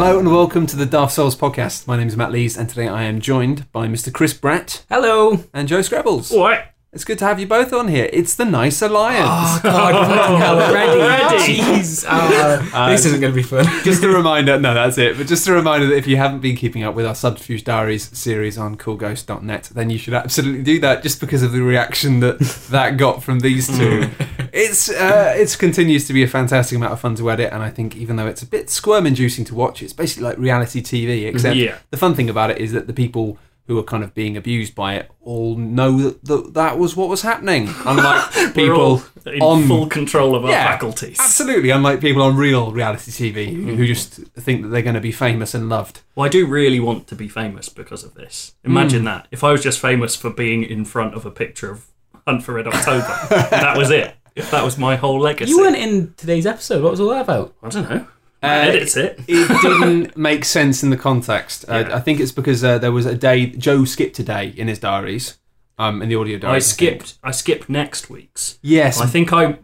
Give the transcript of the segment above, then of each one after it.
Hello and welcome to the Daft Souls podcast. My name is Matt Lees and today I am joined by Mr. Chris Bratt. Hello. And Joe Scrabbles. What? It's good to have you both on here. It's the Nice Alliance. Oh, God. Already. Jeez. This isn't going to be fun. Just a reminder. No, that's it. But just a reminder that if you haven't been keeping up with our Subterfuge Diaries series on CoolGhost.net, then you should absolutely do that just because of the reaction that got from these two. It continues to be a fantastic amount of fun to edit, and I think even though it's a bit squirm-inducing to watch, it's basically like reality TV, except the fun thing about it is that the people who are kind of being abused by it all know that was what was happening. Unlike people in full control of our faculties. Absolutely, unlike people on real reality TV who just think that they're going to be famous and loved. Well, I do really want to be famous because of this. Imagine that. If I was just famous for being in front of a picture of Hunt for Red October, that was it. If that was my whole legacy. You weren't in today's episode. What was all that about? I don't know. Edits it. It didn't make sense in the context. I think it's because there was a day Joe skipped a day in his diaries, in the audio diaries. I skipped next week's. Yes, I think I think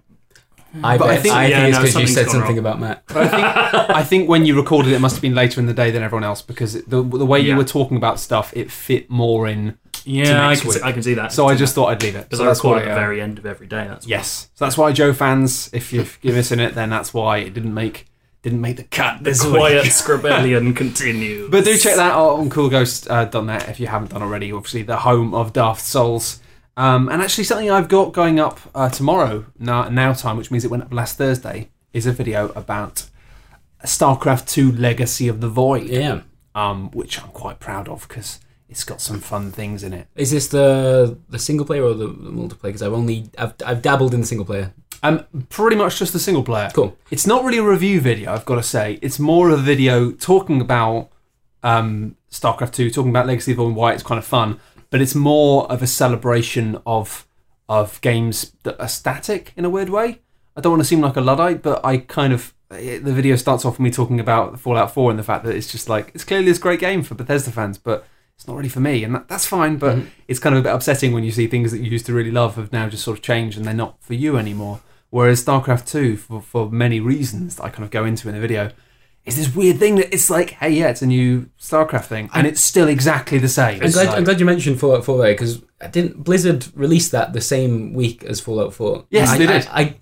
it's because you said something about Matt. I think when you recorded it, it must have been later in the day than everyone else because the way you were talking about stuff, it fit more in. Yeah, I can see that. So I just thought I'd leave it. Because I record at the very end of every day. That's yes. So that's why, Joe fans, if you're missing it, then that's why it didn't make the cut this week. Quiet Scribellion continues. But do check that out on CoolGhost.net if you haven't done already. Obviously, the home of Daft Souls. And actually, something I've got going up tomorrow, now time, which means it went up last Thursday, is a video about StarCraft 2: Legacy of the Void. Yeah. Which I'm quite proud of because it's got some fun things in it. Is this the single player or the multiplayer? Because I've dabbled in the single player. Pretty much just the single player. Cool. It's not really a review video, I've got to say. It's more a video talking about StarCraft 2, talking about Legacy of the Void and why it's kind of fun. But it's more of a celebration of games that are static in a weird way. I don't want to seem like a Luddite, but the video starts off with me talking about Fallout 4 and the fact that it's just like it's clearly this great game for Bethesda fans, but it's not really for me, and that's fine, but it's kind of a bit upsetting when you see things that you used to really love have now just sort of changed and they're not for you anymore. Whereas StarCraft 2, for many reasons that I kind of go into in the video, is this weird thing that it's like, hey, yeah, it's a new StarCraft thing, and it's still exactly the same. I'm glad you mentioned Fallout 4 there, because Blizzard released that the same week as Fallout 4. Yes, they did.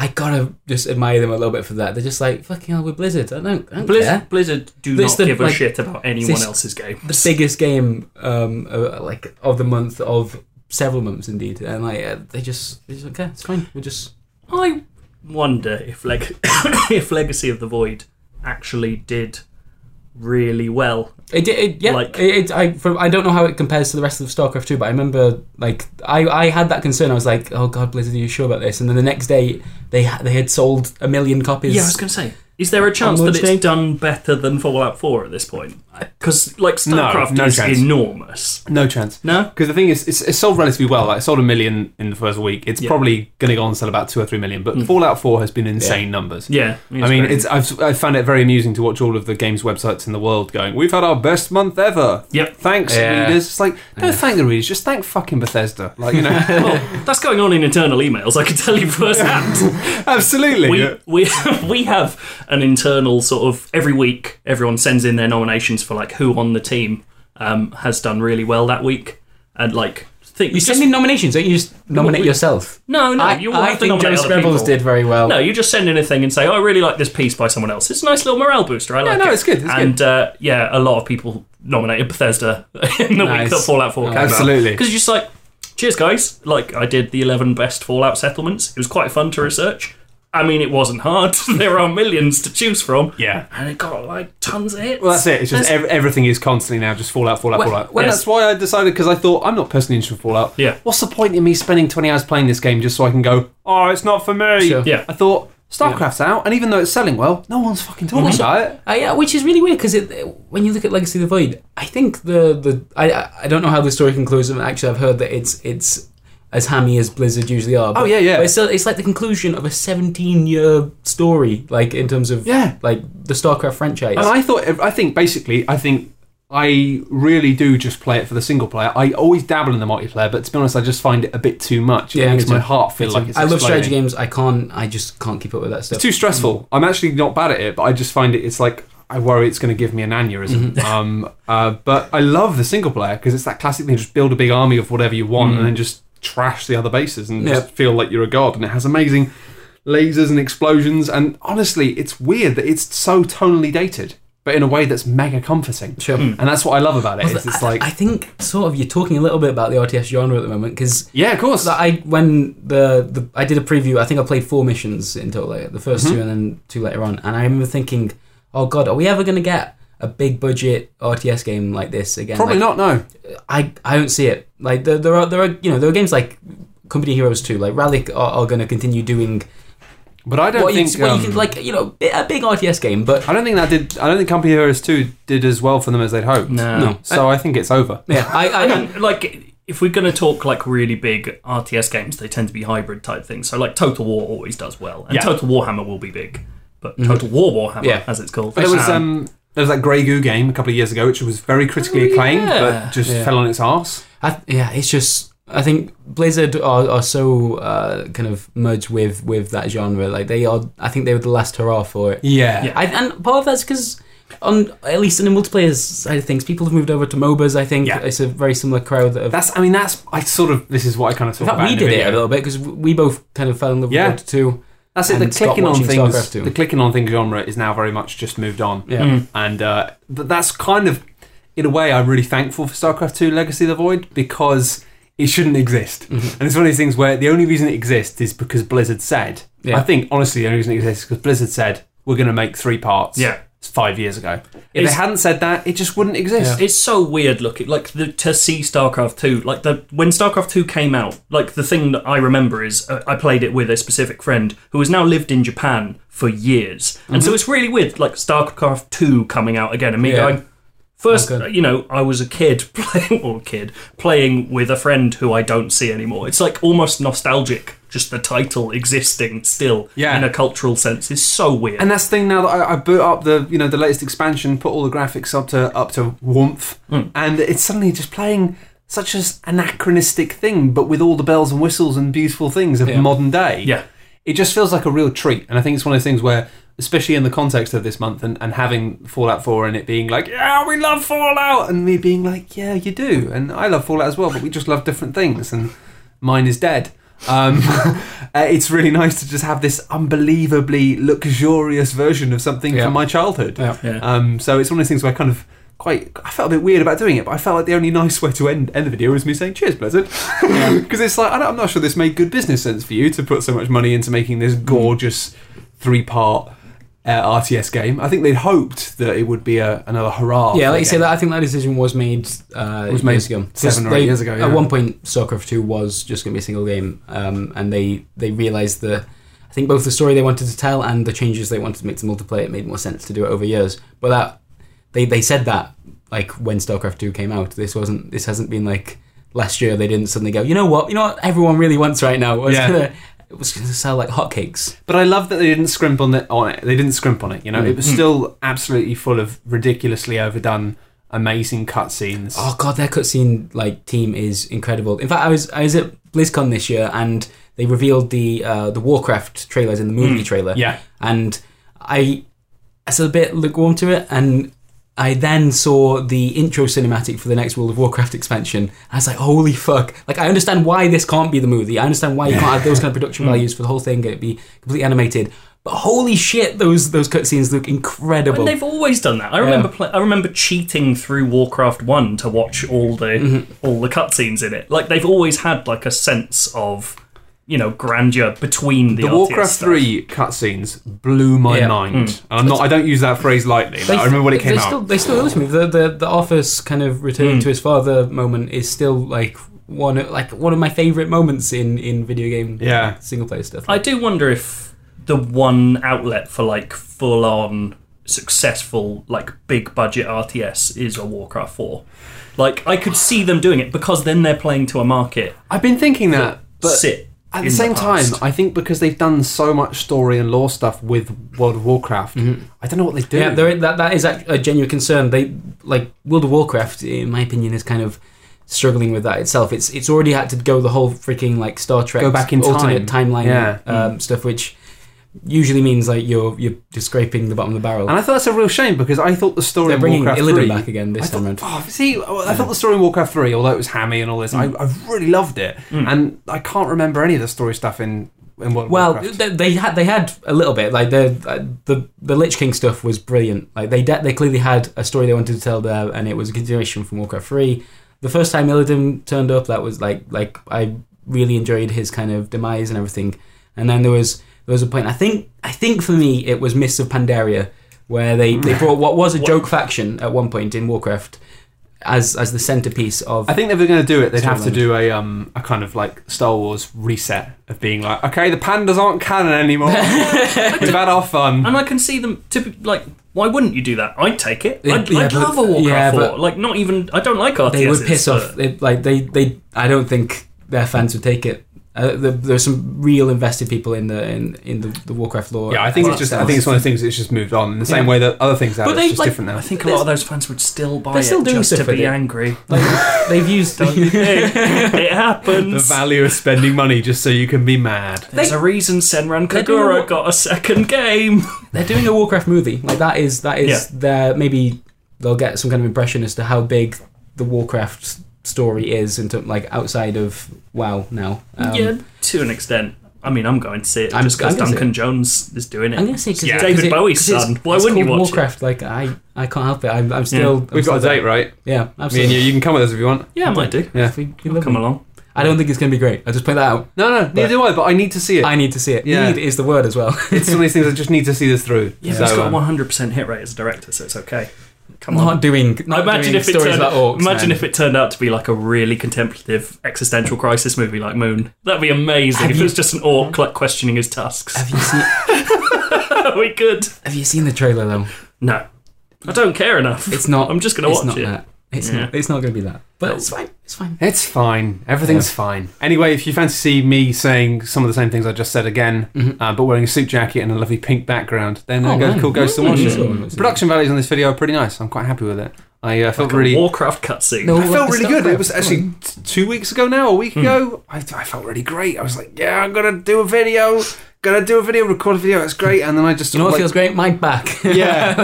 I gotta just admire them a little bit for that. They're just like, fucking hell, we're Blizzard. I don't care. Blizzard do not give a shit about anyone else's game. The biggest game of the month, of several months indeed. And they just don't care. It's fine. We'll just... I wonder if Legacy of the Void actually did really well. It did, I don't know how it compares to the rest of StarCraft 2, but I remember I had that concern. I was like, oh God, Blizzard, are you sure about this? And then the next day they had sold 1 million copies. Yeah, I was going to say, is there a chance that it's done better than Fallout 4 at this point? Because StarCraft is enormous. No chance. No? Because the thing is, it's sold relatively well. It sold 1 million in the first week. It's probably going to go on sell about 2 or 3 million, but Fallout 4 has been insane numbers. Yeah. I found it very amusing to watch all of the games websites in the world going, we've had our best month ever. Yep. Thanks, readers. It's like, don't thank the readers, just thank fucking Bethesda. Well, that's going on in internal emails, I can tell you firsthand. Absolutely. We have an internal sort of every week everyone sends in their nominations for who on the team has done really well that week, and you send in nominations, don't you just nominate yourself? No, I think Joe Scrabbles did very well. No, you just send in a thing and say, oh, I really like this piece by someone else. It's a nice little morale booster. It's good. And a lot of people nominated Bethesda in the week that Fallout 4 came out. Absolutely, because you're just like, cheers guys, I did the 11 best Fallout settlements. It was quite fun to research. I mean, it wasn't hard. There are millions to choose from. Yeah. And it got, tons of hits. Well, that's it. It's just everything is constantly now just Fallout. Well, that's why I decided, because I thought, I'm not personally interested in Fallout. Yeah. What's the point in me spending 20 hours playing this game just so I can go, oh, it's not for me? Sure. Yeah. I thought, StarCraft's out, and even though it's selling well, no one's fucking talking about it. Yeah, which is really weird, because when you look at Legacy of the Void, I think I don't know how the story concludes, and actually I've heard that it's as hammy as Blizzard usually are. But, But it's like the conclusion of a 17-year story, in terms of the StarCraft franchise. And I think I really do just play it for the single player. I always dabble in the multiplayer, but to be honest, I just find it a bit too much. It makes my heart feel like it's exploding. I love strategy games. I just can't keep up with that stuff. It's too stressful. I'm actually not bad at it, but I just find it's like, I worry it's going to give me an aneurysm. Mm-hmm. But I love the single player because it's that classic thing, just build a big army of whatever you want and then just trash the other bases and just feel like you're a god. And it has amazing lasers and explosions. And honestly, it's weird that it's so tonally dated, but in a way that's mega comforting. Sure. And that's what I love about it. It's like, I think sort of you're talking a little bit about the RTS genre at the moment because of course. I did a preview. I think I played 4 missions in total, like the first 2 and then 2 later on, and I remember thinking, oh god, are we ever going to get a big budget RTS game like this again? Probably not. No, I don't see it. Like there are games like Company Heroes 2, like Rallic are going to continue doing. But I don't think you can, like, you know, a big RTS game. But I don't think Company Heroes 2 did as well for them as they'd hoped. No. So I think it's over. Yeah, I mean, if we're going to talk like really big RTS games, they tend to be hybrid type things. So like Total War always does well, and Total Warhammer will be big, but Total War Warhammer, as it's called. There was that Grey Goo game a couple of years ago, which was very critically acclaimed, but just fell on its arse. It's just. I think Blizzard are so kind of merged with that genre. Like they are, I think they were the last hurrah for it. Yeah. And part of that's because, at least in the multiplayer side of things, people have moved over to MOBAs. I think it's a very similar crowd that have. This is what I kind of talk about. We did it a little bit because we both kind of fell in love with Dota 2. That's it. The clicking on things genre is now very much just moved on. Yeah. And that's kind of, in a way, I'm really thankful for StarCraft 2: Legacy of the Void because. It shouldn't exist. And it's one of these things where the only reason it exists is because Blizzard said, I think, honestly, the only reason it exists is because Blizzard said, we're going to make 3 parts 5 years ago. If they hadn't said that, it just wouldn't exist. Yeah. It's so weird looking. Like, to see StarCraft 2, like, when StarCraft 2 came out, like, the thing that I remember is I played it with a specific friend who has now lived in Japan for years. And so it's really weird, like, StarCraft 2 coming out again and me going... First, I was a kid playing with a friend who I don't see anymore. It's like almost nostalgic, just the title existing still in a cultural sense is so weird. And that's the thing now that I boot up the latest expansion, put all the graphics up to warmth, and it's suddenly just playing such an anachronistic thing, but with all the bells and whistles and beautiful things of modern day. Yeah. It just feels like a real treat, and I think it's one of those things where, especially in the context of this month and having Fallout 4 and it being like, yeah, we love Fallout, and me being like, yeah, you do, and I love Fallout as well, but we just love different things, and mine is dead. It's really nice to just have this unbelievably luxurious version of something from my childhood. Yeah. Yeah. So it's one of those things where I felt a bit weird about doing it, but I felt like the only nice way to end the video was me saying, cheers, Blizzard. Because it's like, I'm not sure this made good business sense for you to put so much money into making this gorgeous 3-part... RTS game. I think they'd hoped that it would be another hurrah. Yeah, like you say, that I think that decision was made years ago. 7 or 8 years ago. Yeah. At one point, StarCraft 2 was just going to be a single game, and they realised that I think both the story they wanted to tell and the changes they wanted to make to multiplayer, it made more sense to do it over years. But that they said that like when StarCraft 2 came out, this hasn't been like last year. They didn't suddenly go, you know what everyone really wants right now. It was going to sell like hotcakes. But I love that they didn't scrimp on it. They didn't scrimp on it, you know? It was still absolutely full of ridiculously overdone, amazing cutscenes. Oh, God, their cutscene like team is incredible. In fact, I was at BlizzCon this year and they revealed the Warcraft trailers in the movie trailer. Yeah. And I was a bit lukewarm to it, and I then saw the intro cinematic for the next World of Warcraft expansion. I was like, holy fuck. Like, I understand why this can't be the movie. I understand why you can't have those kind of production values for the whole thing. It'd be completely animated. But holy shit, those cutscenes look incredible. And they've always done that. I remember I remember cheating through Warcraft 1 to watch all the cutscenes in it. Like, they've always had, like, a sense of... grandeur between the Warcraft 3 cutscenes blew my mind. And I don't use that phrase lightly. I remember when it came out. They still listen to me. The Arthur's kind of returning to his father moment is still like one of my favourite moments in video game single player stuff. I do wonder if the one outlet for like full on successful like big budget RTS is a Warcraft 4. Like I could see them doing it because then they're playing to a market. I've been thinking that, but at the same time, I think because they've done so much story and lore stuff with World of Warcraft, I don't know what they do. Yeah, that is a genuine concern. They like World of Warcraft, in my opinion, is kind of struggling with that itself. It's already had to go the whole freaking like Star Trek go back in alternate timeline stuff, which usually means like you're scraping the bottom of the barrel. And I thought that's a real shame, because I thought the story in Warcraft 3... They're bringing Illidan back again this time around. Oh, see, I thought the story in Warcraft 3, although it was hammy and all this, I really loved it. And I can't remember any of the story stuff in World of Warcraft. Well, they had a little bit. Like the Lich King stuff was brilliant. Like they clearly had a story they wanted to tell there, and it was a continuation from Warcraft 3. The first time Illidan turned up, that was like I really enjoyed his kind of demise and everything. And then there was a point, I think for me it was Mists of Pandaria, where they brought what was a joke faction at one point in Warcraft as the centerpiece of... I think if they're going to do it, they'd have to do a kind of like Star Wars reset of being like, okay, the pandas aren't canon anymore. We've had our fun. And I can see them like, why wouldn't you do that? I'd take it. I'd love a Warcraft 4. Like, not even... I don't like RTSs. They would piss off. I don't think their fans would take it. There's some real invested people in the Warcraft lore. Yeah, I think it's one of the things that's just moved on in the same way that other things have. But it's just different now. I think a lot of those fans would still buy it just to be angry. Like, they've used... It happens. The value of spending money just so you can be mad. There's a reason Senran Kagura got a second game. They're doing a Warcraft movie. Like, that is their... Maybe they'll get some kind of impression as to how big the Warcraft story is, and like outside of WoW now. Yeah, to an extent. I mean, I'm going to see it just because Duncan Jones is doing it. I'm going to see it because David Bowie's son. Why wouldn't you watch Warcraft? It? Like, I can't help it. I'm still... We've got a date, right? Yeah, absolutely. Me and you can come with us if you want. Yeah, I might do. Yeah, I'll come along. I don't think it's going to be great. I'll just point that out. No, neither do I, but I need to see it. Yeah. Need is the word as well. It's one of these things, I just need to see this through. Yeah, so, it's got a 100% hit rate as a director, so it's okay. Imagine if it turned out to be like a really contemplative existential crisis movie like Moon. That'd be amazing. If it was just an orc like questioning his tusks. Have you seen? We could. Have you seen the trailer though? No, I don't care enough. It's not. I'm just going to watch it. That. It's not going to be that. But it's fine. It's fine. Everything's fine. Anyway, if you fancy me saying some of the same things I just said again, but wearing a suit jacket and a lovely pink background, then go to CoolGhost to watch it. Production values on this video are pretty nice. I'm quite happy with it. I felt really... Warcraft cutscene. No, I felt really good. It was actually 2 weeks ago now, a week ago. I felt really great. I was like, yeah, I'm going to do a video. Record a video, that's great. And then I just... You know what feels great? My back. Yeah. I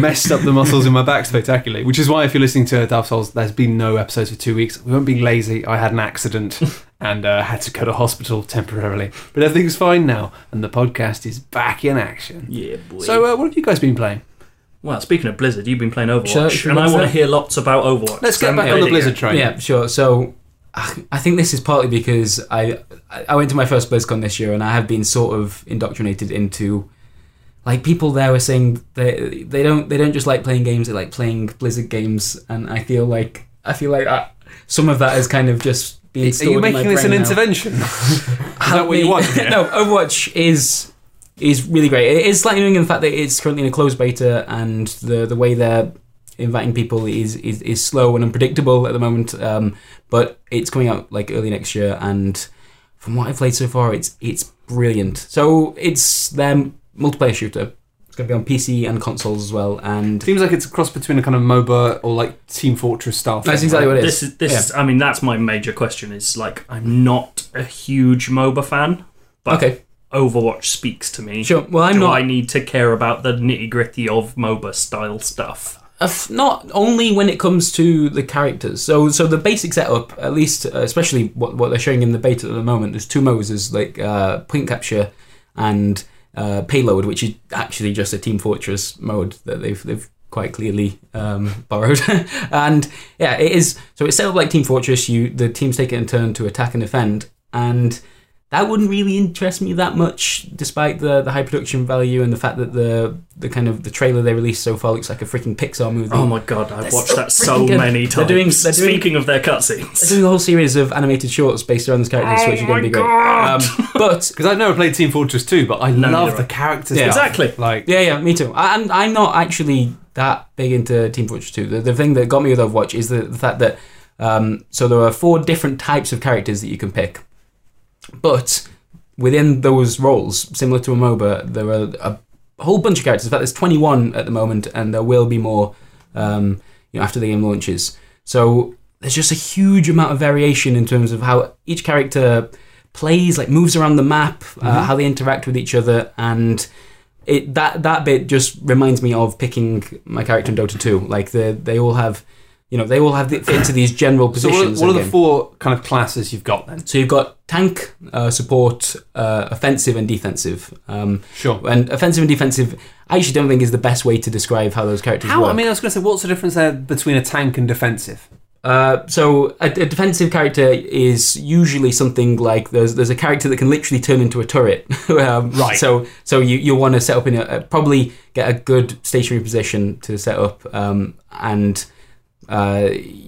messed up the muscles in my back spectacularly, which is why if you're listening to Dark Souls, there's been no episodes for 2 weeks. We weren't being lazy. I had an accident and had to go to hospital temporarily. But everything's fine now, and the podcast is back in action. Yeah, boy. So what have you guys been playing? Well, speaking of Blizzard, you've been playing Overwatch, and I want to hear lots about Overwatch. Let's get back on the Blizzard train. Yeah, sure. So... I think this is partly because I went to my first BlizzCon this year, and I have been sort of indoctrinated into, like, people there were saying they don't just like playing games, they like playing Blizzard games, and I feel like some of that is kind of just being stored in my brain. Are you making this an intervention? Is that what you want? Yeah. No, Overwatch is really great. It is slightly annoying in the fact that it's currently in a closed beta, and the way they're inviting people is slow and unpredictable at the moment, but it's coming out like early next year, and from what I've played so far, it's brilliant. So it's their multiplayer shooter. It's going to be on PC and consoles as well, and seems like it's a cross between a kind of MOBA or like Team Fortress style. That's exactly what it is. This is, I mean, that's my major question. Is like, I'm not a huge MOBA fan, but okay, Overwatch speaks to me. Sure. Well, I need to care about the nitty gritty of MOBA style stuff. Not only when it comes to the characters. So the basic setup, at least, especially what they're showing in the beta at the moment, there's two modes, there's like point capture and payload, which is actually just a Team Fortress mode that they've quite clearly borrowed. And yeah, it is. So it's set up like Team Fortress. The teams take it in turn to attack and defend, and that wouldn't really interest me that much, despite the high production value and the fact that the kind of the trailer they released so far looks like a freaking Pixar movie. Oh my god, I've watched that so many times. They're doing, speaking of their cutscenes, they're doing a whole series of animated shorts based around this characters, which are going to be great. But because I've never played Team Fortress 2, but I love the characters. Yeah. Exactly. Like, yeah, me too. I'm not actually that big into Team Fortress 2. The thing that got me with Overwatch is the fact that so there are 4 different types of characters that you can pick. But within those roles, similar to a MOBA, there are a whole bunch of characters. In fact, there's 21 at the moment, and there will be more after the game launches. So there's just a huge amount of variation in terms of how each character plays, like moves around the map, how they interact with each other, and it that bit just reminds me of picking my character in Dota 2. Like they all have, you know, they all have fit into these general positions. So what are the four kind of classes you've got then? So you've got tank, support, offensive and defensive. Sure. And offensive and defensive, I actually don't think is the best way to describe how those characters work. I mean, I was going to say, what's the difference there between a tank and defensive? So a defensive character is usually something like there's a character that can literally turn into a turret. Right. So you want to set up in probably get a good stationary position to set up, and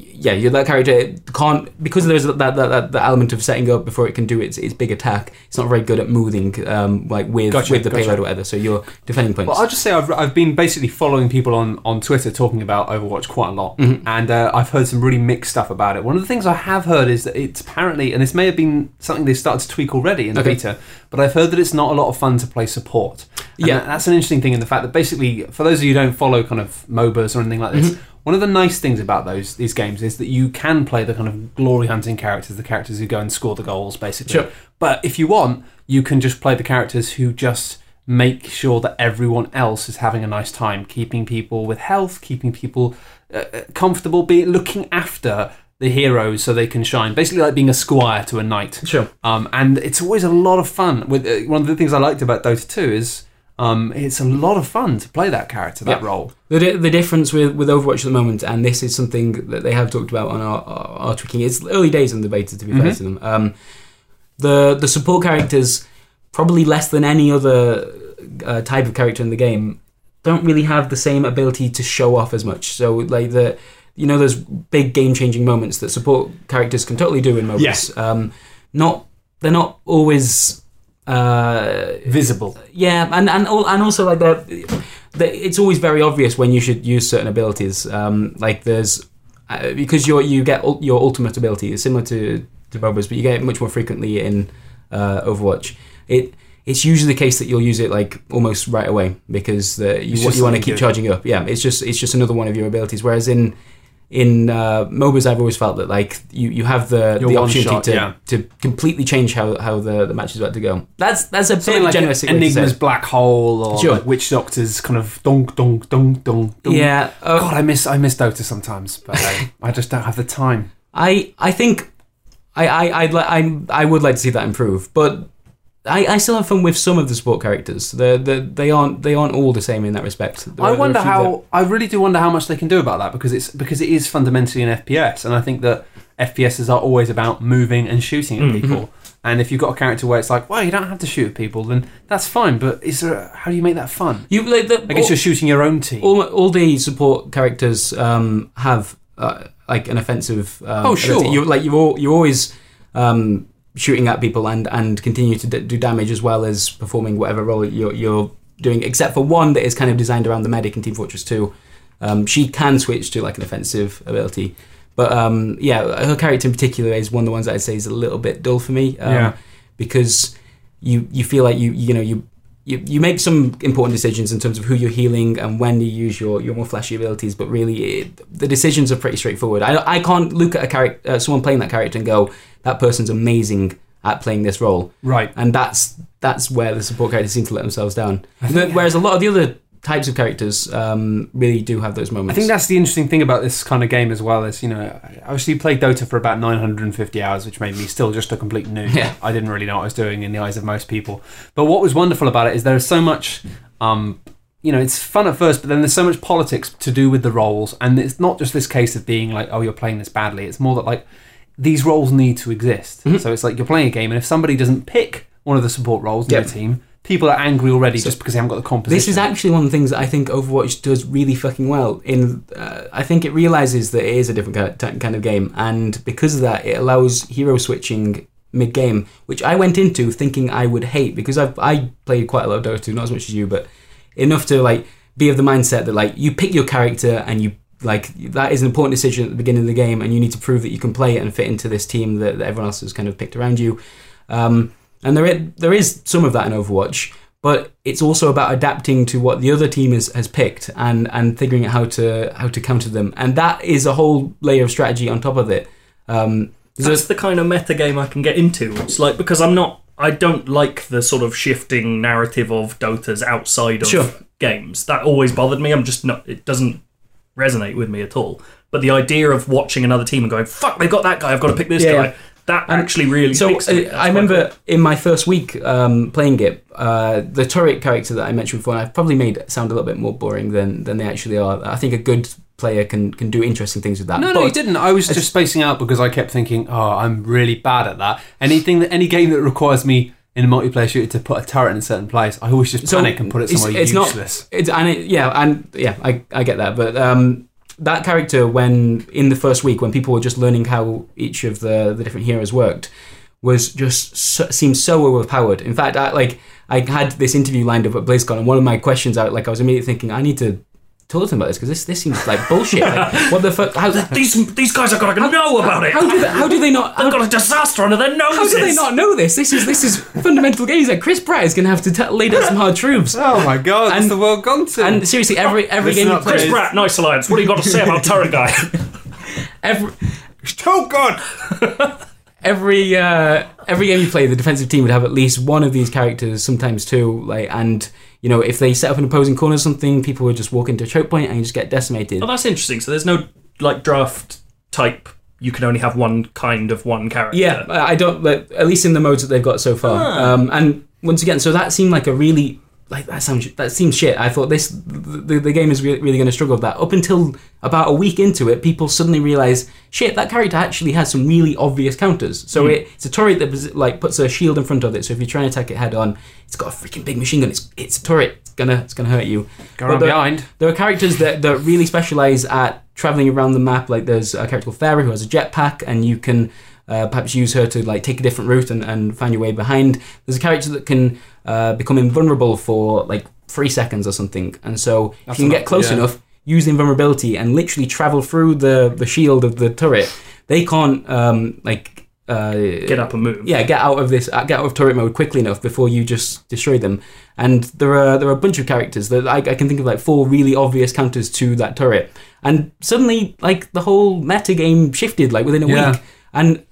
yeah, that character can't, because there's that element of setting up before it can do its big attack. It's not very good at moving, like with the payload or whatever. So you're defending points. Well, I'll just say I've been basically following people on Twitter talking about Overwatch quite a lot, and I've heard some really mixed stuff about it. One of the things I have heard is that it's apparently, and this may have been something they started to tweak already in the beta, but I've heard that it's not a lot of fun to play support. And that's an interesting thing in the fact that basically, for those of you who don't follow kind of MOBAs or anything like this. One of the nice things about these games is that you can play the kind of glory hunting characters, the characters who go and score the goals, basically. Sure. But if you want, you can just play the characters who just make sure that everyone else is having a nice time, keeping people with health, keeping people comfortable, looking after the heroes so they can shine. Basically like being a squire to a knight. Sure. And it's always a lot of fun. One of the things I liked about Dota 2 is... it's a lot of fun to play that character, that role. The difference with Overwatch at the moment, and this is something that they have talked about on our tweaking, it's early days in the beta, to be fair to them. The support characters, probably less than any other type of character in the game, don't really have the same ability to show off as much. So like those big game-changing moments that support characters can totally do in MOBAs. Yes. They're not always... visible, and also like it's always very obvious when you should use certain abilities. Like there's because you get your ultimate ability is similar to MOBAs, but you get it much more frequently in Overwatch. It's usually the case that you'll use it like almost right away because you want to keep charging up. Yeah, it's just another one of your abilities. Whereas in MOBAs, I've always felt that like you have the opportunity to completely change how the match is about to go. That's a bit like generous. Enigma's Black Hole or like Witch Doctor's kind of dong. Yeah. God, I miss Dota sometimes, but I just don't have the time. I think I would like to see that improve, but I still have fun with some of the support characters. They aren't all the same in that respect. I really do wonder how much they can do about that because it is fundamentally an FPS, and I think that FPSs are always about moving and shooting at people. And if you've got a character where it's like, well, you don't have to shoot at people, then that's fine. But how do you make that fun? I guess you're shooting your own team. All the support characters have like an offensive. Ability. You're always. Shooting at people and continue to do damage as well as performing whatever role you're doing, except for one that is kind of designed around the medic in Team Fortress 2. She can switch to like an offensive ability. But her character in particular is one of the ones that I'd say is a little bit dull for me because you feel like you make some important decisions in terms of who you're healing and when you use your more flashy abilities, but really the decisions are pretty straightforward. I can't look at someone playing that character and go, that person's amazing at playing this role. Right. And that's where the support characters seem to let themselves down. Whereas a lot of the other types of characters really do have those moments. I think that's the interesting thing about this kind of game as well is, I actually played Dota for about 950 hours, which made me still just a complete noob. Yeah. I didn't really know what I was doing in the eyes of most people. But what was wonderful about it is there is so much... it's fun at first, but then there's so much politics to do with the roles, and it's not just this case of being like, oh, you're playing this badly. It's more that, like, these roles need to exist. Mm-hmm. So it's like you're playing a game, and if somebody doesn't pick one of the support roles in your team... People are angry already just because they haven't got the composition. This is actually one of the things that I think Overwatch does really fucking well. I think it realises that it is a different kind of game, and because of that, it allows hero switching mid-game, which I went into thinking I would hate, because I played quite a lot of Dota 2, not as much as you, but enough to like be of the mindset that like you pick your character and you like that is an important decision at the beginning of the game, and you need to prove that you can play it and fit into this team that everyone else has kind of picked around you. And there is some of that in Overwatch, but it's also about adapting to what the other team has picked and figuring out how to counter them. And that is a whole layer of strategy on top of it. That's the kind of meta game I can get into. It's like, because I don't like the sort of shifting narrative of Dota's outside of games. That always bothered me. It doesn't resonate with me at all. But the idea of watching another team and going, fuck, they've got that guy, I've got to pick this guy. That actually really sticks to me. I remember in my first week playing it, the turret character that I mentioned before, and I've probably made it sound a little bit more boring than they actually are. I think a good player can do interesting things with that. No, you didn't. I was just spacing out because I kept thinking, I'm really bad at that. Any game that requires me in a multiplayer shooter to put a turret in a certain place, I always just panic and put it somewhere useless. I get that, but... that character, in the first week, when people were just learning how each of the different heroes worked, was just seemed so overpowered. In fact, I had this interview lined up at BlizzCon, and one of my questions, I was immediately thinking, I need to talk to them about this because this seems like bullshit. Like, what the fuck? These guys are gonna know about it. How do they not? They've got a disaster under their noses. How do they not know this? This is fundamental games that Chris Pratt is gonna have to lay down some hard truths. Oh my god! That's the world gone to. And seriously, every game you play, Chris Pratt, nice alliance. What do you got to say about Turret Guy? Oh god! Every game you play, the defensive team would have at least one of these characters, sometimes two. You know, if they set up an opposing corner or something, people would just walk into a choke point and just get decimated. Oh, that's interesting. So there's no, draft type. You can only have one kind of one character. Yeah, at least in the modes that they've got so far. And once again, so that seemed like a really... that seems shit. I thought the game is really going to struggle with that. Up until about a week into it, people suddenly realise, shit, that character actually has some really obvious counters. So it's a turret that puts a shield in front of it. So if you try and attack it head on, it's got a freaking big machine gun. It's a turret. It's gonna hurt you. Go around behind. There are characters that really specialise at travelling around the map. Like there's a character called Farah who has a jetpack, and you can perhaps use her to take a different route and find your way behind. There's a character that can become invulnerable for 3 seconds or something, and so if you can get close enough, use the invulnerability and literally travel through the shield of the turret. They can't get up and move. Yeah, get out of turret mode quickly enough before you just destroy them. And there are a bunch of characters that I can think of 4 really obvious counters to that turret. And suddenly the whole meta game shifted within a week, and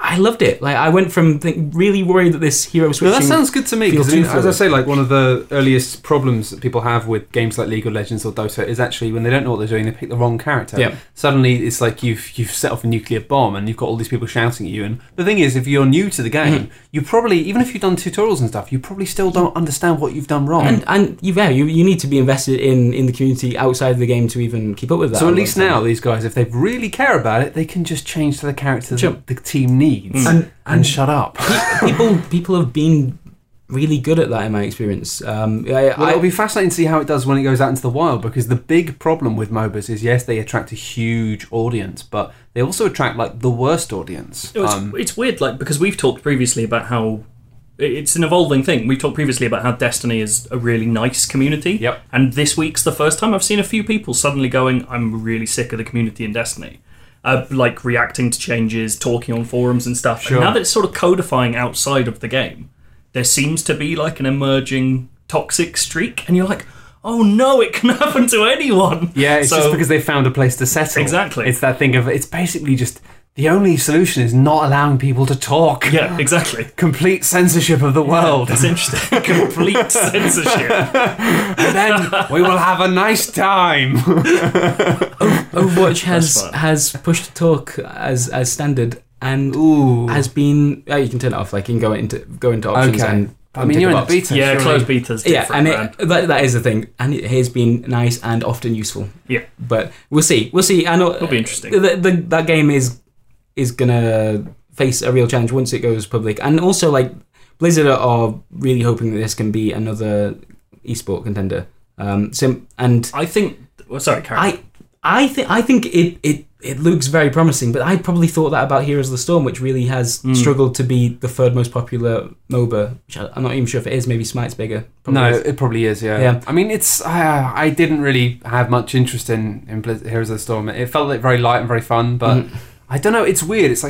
I loved it. I went from really worried that this hero switching... Well, that sounds good to me, because as I say, one of the earliest problems that people have with games like League of Legends or Dota is actually when they don't know what they're doing, they pick the wrong character. Yep. Suddenly, it's like you've set off a nuclear bomb and you've got all these people shouting at you. And the thing is, if you're new to the game, you probably, even if you've done tutorials and stuff, you probably still don't understand what you've done wrong. And you need to be invested in the community outside of the game to even keep up with that. So at least now, these guys, if they really care about it, they can just change to the character that the team needs and shut up. People have been really good at that in my experience. It'll be fascinating to see how it does when it goes out into the wild, because the big problem with MOBAs is, yes, they attract a huge audience, but they also attract the worst audience. It's weird, because we've talked previously about how it's an evolving thing. We've talked previously about how Destiny is a really nice community, and this week's the first time I've seen a few people suddenly going, I'm really sick of the community in Destiny. Reacting to changes, talking on forums and stuff. Sure. And now that it's sort of codifying outside of the game, there seems to be an emerging toxic streak, and you're like, oh no, it can happen to anyone. Yeah, it's just because they found a place to settle. Exactly. It's that thing of, it's basically just, the only solution is not allowing people to talk. Yeah, exactly. Complete censorship of the world. That's interesting. Complete censorship. And then we will have a nice time. Overwatch has pushed talk as standard and has been... you can turn it off. You can go into options and... you're in beta. Yeah, closed betas. Yeah, and that is the thing. And it has been nice and often useful. Yeah. But we'll see. We'll see. I know, it'll be interesting. That game is going to face a real challenge once it goes public. And also, Blizzard are really hoping that this can be another esport contender. I think it looks very promising, but I probably thought that about Heroes of the Storm, which really has struggled to be the third most popular MOBA, which I'm not even sure if it is. Maybe Smite's bigger. It probably is, yeah. I mean, it's... I didn't really have much interest in Heroes of the Storm. It felt very light and very fun, but... I don't know, it's weird. It's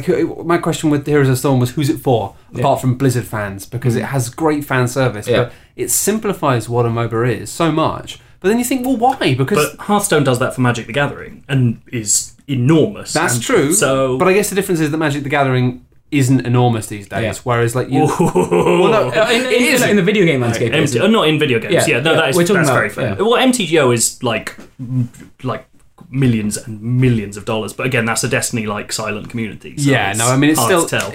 my question with Heroes of the Storm was, who's it for? Apart from Blizzard fans, because it has great fan service, but it simplifies what a MOBA is so much. But then you think, well, why? Because Hearthstone does that for Magic the Gathering and is enormous. That's true. So, but I guess the difference is that Magic the Gathering isn't enormous these days, whereas like in the video game landscape, not in video games. That's very fair. Yeah. Well, MTGO is like millions and millions of dollars, but again, that's a Destiny like silent community. So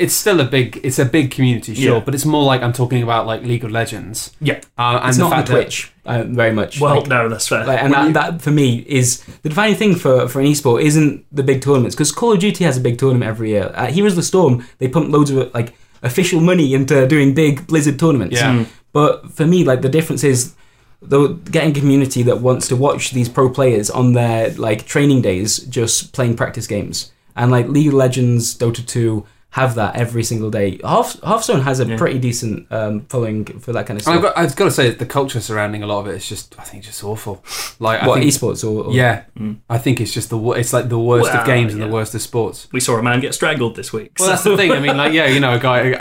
it's a big community, sure, but it's more like I'm talking about like League of Legends. Yeah, and it's not on Twitch very much. Well, no, that's fair. Like, and that for me is the defining thing for an esport isn't the big tournaments, because Call of Duty has a big tournament every year. At Heroes of the Storm, they pump loads of like official money into doing big Blizzard tournaments. Yeah. But for me, like the difference is, though, getting a community that wants to watch these pro players on their like training days just playing practice games. And like League of Legends, Dota 2 have that every single day. Hearthstone has a pretty decent following for that kind of stuff. And I've got to say that the culture surrounding a lot of it is just, I think, just awful. Like esports or yeah, I think it's just it's like the worst of games and the worst of sports. We saw a man get strangled this week. Well, that's the thing. I mean, like a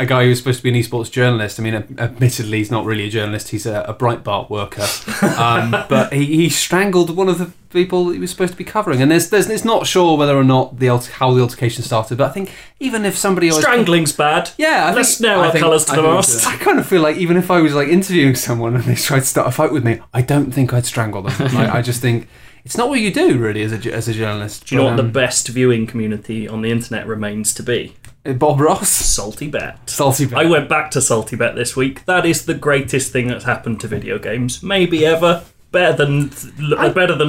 guy who's supposed to be an esports journalist. I mean, admittedly, he's not really a journalist. He's a Breitbart worker, but he strangled one of the people he was supposed to be covering, and it's not sure whether or not how the altercation started, but I think even if somebody strangling's bad, let's know our colours to the mast. I kind of feel like even if I was like interviewing someone and they tried to start a fight with me, I don't think I'd strangle them. Like, I just think it's not what you do really as a journalist. Do you know what the best viewing community on the internet remains to be? Bob Ross. Salty Bet. I went back to Salty Bet this week. That is the greatest thing that's happened to video games maybe ever. Better than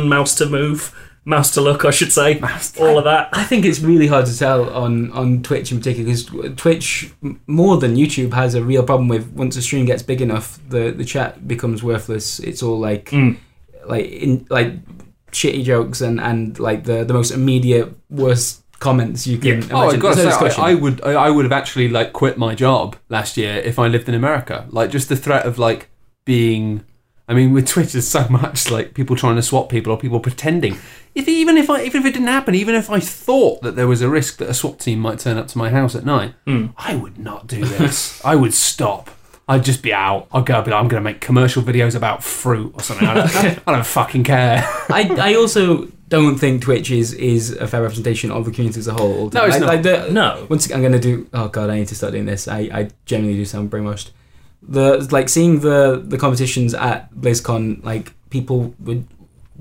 mouse to move, mouse to look, I should say. All of that. I think it's really hard to tell on Twitch in particular, because Twitch, more than YouTube, has a real problem with once a stream gets big enough, the chat becomes worthless. It's all like shitty jokes and like the most immediate worst comments you can imagine. Oh, I've got to say, I would have actually like quit my job last year if I lived in America. Like just the threat of like being. I mean, with Twitch, there's so much like people trying to swap people or people pretending. Even if it didn't happen, even if I thought that there was a risk that a SWAT team might turn up to my house at night, I would not do this. I would stop. I'd just be out. I'd go. I'm going to make commercial videos about fruit or something. I don't fucking care. I also don't think Twitch is a fair representation of the community as a whole. No, it's not. I'm going to do. Oh god, I need to start doing this. I genuinely do sound brainwashed. Seeing the competitions at BlizzCon, like people were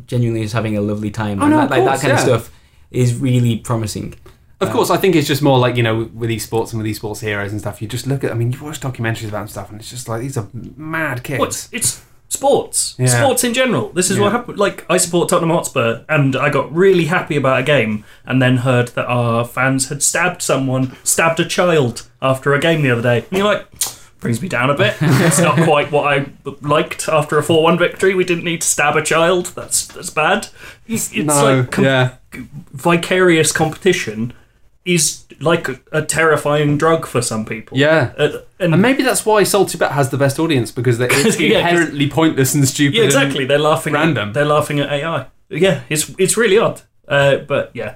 genuinely just having a lovely time, and that kind of stuff is really promising. Of course, I think it's just more like, you know, with esports and with esports heroes and stuff. You just look at, I mean, you watch documentaries about them stuff, and it's just like these are mad kids. It's sports, sports in general. This is what happened. Like, I support Tottenham Hotspur, and I got really happy about a game, and then heard that our fans had stabbed a child after a game the other day, and you're like. Brings me down a bit. It's not quite what I liked after a 4-1 victory. We didn't need to stab a child. That's bad. Vicarious competition is like a terrifying drug for some people. Yeah. And maybe that's why Salty Bet has the best audience, because it's inherently pointless and stupid. Yeah, exactly. They're laughing random. They're laughing at AI. Yeah, it's really odd. But yeah,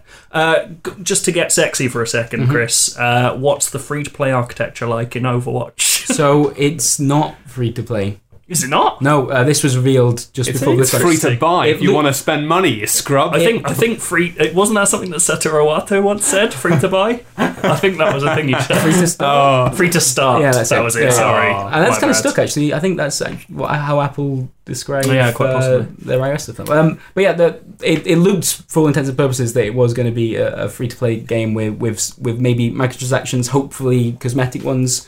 just to get sexy for a second, Chris, what's the free-to-play architecture like in Overwatch? So it's not free-to-play. Is it not? No, this was revealed just before this. It's free to buy if you want to spend money, you scrub. I think free... Wasn't that something that Satoru Iwata once said? Free to buy? I think that was a thing he said. Free to start. Free to start. Yeah, that was it, sorry. And that's kind of stuck, actually. I think that's how Apple describes their iOS stuff. But yeah, it looked, for all intents and purposes, that it was going to be a free-to-play game with maybe microtransactions, hopefully cosmetic ones.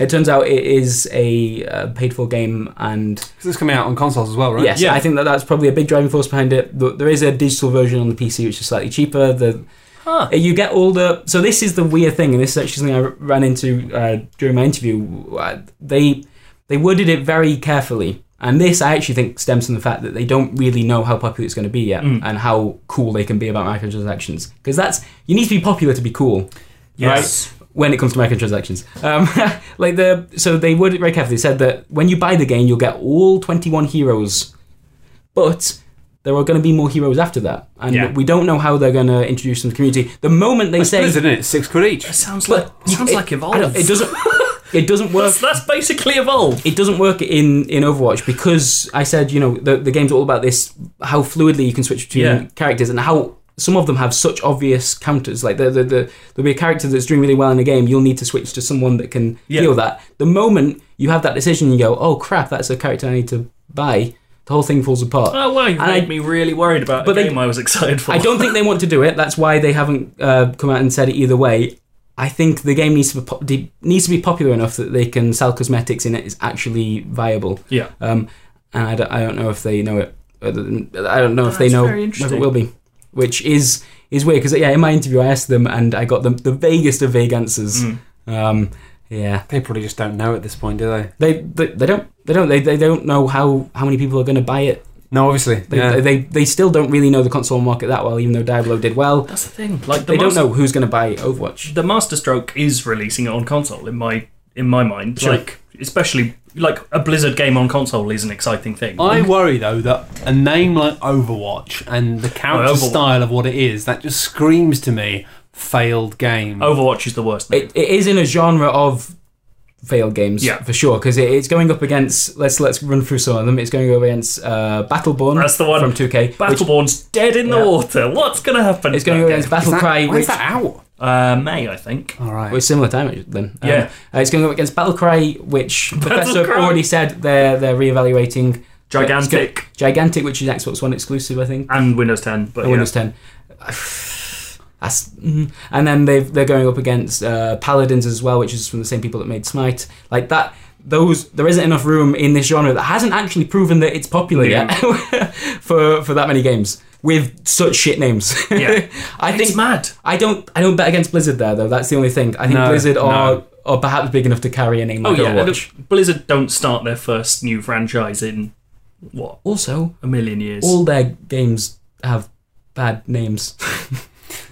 It turns out it is a paid-for game, and because it's coming out on consoles as well, right? Yes, yeah. I think that's probably a big driving force behind it. There is a digital version on the PC which is slightly cheaper. You get all the. So this is the weird thing, and this is actually something I ran into during my interview. They worded it very carefully, and this I actually think stems from the fact that they don't really know how popular it's going to be yet, and how cool they can be about microtransactions. Because you need to be popular to be cool. Yes. Right? When it comes to microtransactions. So they worded it very carefully. They said that when you buy the game, you'll get all 21 heroes, but there are going to be more heroes after that. And we don't know how they're going to introduce them to the community. The moment they say... Isn't it? 6 quid each. It sounds like Evolve. It doesn't work. That's basically Evolve. It doesn't work in Overwatch, because I said, you know, the game's all about this, how fluidly you can switch between characters and how some of them have such obvious counters. Like there'll be a character that's doing really well in a game. You'll need to switch to someone that can heal that. The moment you have that decision, you go, "Oh crap, that's a character I need to buy." The whole thing falls apart. Oh wow, you made me really worried about the game I was excited for. I don't think they want to do it. That's why they haven't come out and said it either way. I think the game needs to be popular enough that they can sell cosmetics in it. It's actually viable. Yeah. And I don't know if they know it. I don't know if they know whether it will be. Which is weird, because in my interview I asked them and I got the vaguest of vague answers. Yeah, they probably just don't know at this point, do they? They don't know how many people are going to buy it. No, obviously they still don't really know the console market that well, even though Diablo did well. That's the thing. Like they don't know who's going to buy Overwatch. The masterstroke is releasing it on console in my mind. Sure. Especially a Blizzard game on console is an exciting thing. I worry though that a name like Overwatch and the character style of what it is, that just screams to me failed game. Overwatch is the worst. It is in a genre of failed games, for sure, because it's going up against. Let's run through some of them. It's going up against Battleborn. That's the one from 2K. Battleborn's dead in the water. What's going to happen? It's going up against Battlecry. When's that out? May, I think. All right. Well, similar time then. It's going up against Battlecry, which Bethesda have already said they're reevaluating. Gigantic. Gigantic, which is Xbox One exclusive, I think, and Windows 10. But Windows 10. And then they're going up against Paladins as well, which is from the same people that made Smite. Like that, there isn't enough room in this genre that hasn't actually proven that it's popular yet for that many games with such shit names. Yeah, it's mad. I don't bet against Blizzard there though. That's the only thing. I think Blizzard are perhaps big enough to carry a name like Overwatch. Look, Blizzard don't start their first new franchise in a million years. All their games have bad names.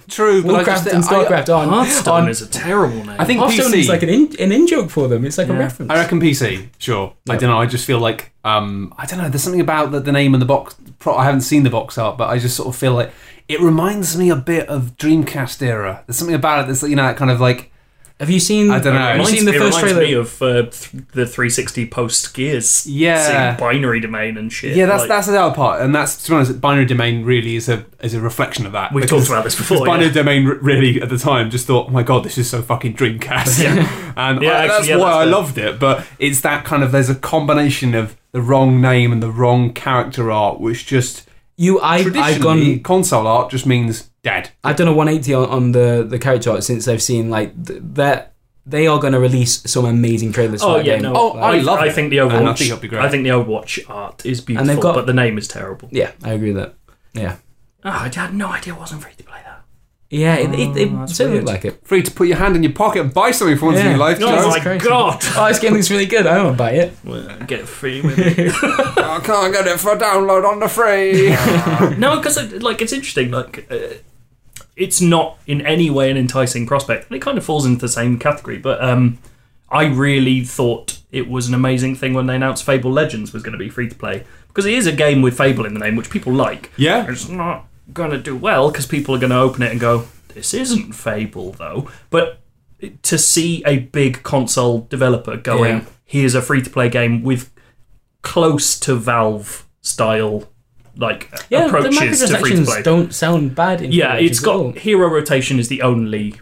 True, but Warcraft and StarCraft aren't. Hearthstone is a terrible name. I think Hearthstone is like an in-joke for them. It's like a reference. I reckon PC, sure. Yep. I don't know, I just feel like... I don't know, there's something about the name in the box... I haven't seen the box art, but I just sort of feel like... It reminds me a bit of Dreamcast era. There's something about it that's, that kind of like... Have you seen... I don't know. Have you seen the first trailer? It reminds me of the 360 post-Gears. Yeah. Seeing Binary Domain and shit. Yeah, that's the other part. And that's, to be honest, Binary Domain really is a reflection of that. We've talked about this before. Binary Domain really, at the time, just thought, oh my god, this is so fucking Dreamcast. Yeah. And that's why I loved it. But it's that kind of... There's a combination of the wrong name and the wrong character art, which just... console art just means... Dead. I've done a 180 on the character art since I've seen that they are going to release some amazing trailers for that game. No, I love it. I think the Overwatch. And I think it'll be great. I think the Overwatch art is beautiful, but the name is terrible. Yeah, I agree with that. Yeah. Oh, I had no idea it wasn't free to play that. Yeah, it certainly looked like it. Free to put your hand in your pocket and buy something for once in your life. Oh my god! Oh, this game looks really good. I don't want to buy it. Well, get it free with it. I can't get it for download on the free. No, because it's interesting. It's not in any way an enticing prospect. It kind of falls into the same category, but I really thought it was an amazing thing when they announced Fable Legends was going to be free to play, because it is a game with Fable in the name, which people like. Yeah. It's not going to do well because people are going to open it and go, this isn't Fable though. But to see a big console developer going, here's a free to play game with close to Valve style approaches to free to play don't sound bad. In it's got all. Hero rotation is the only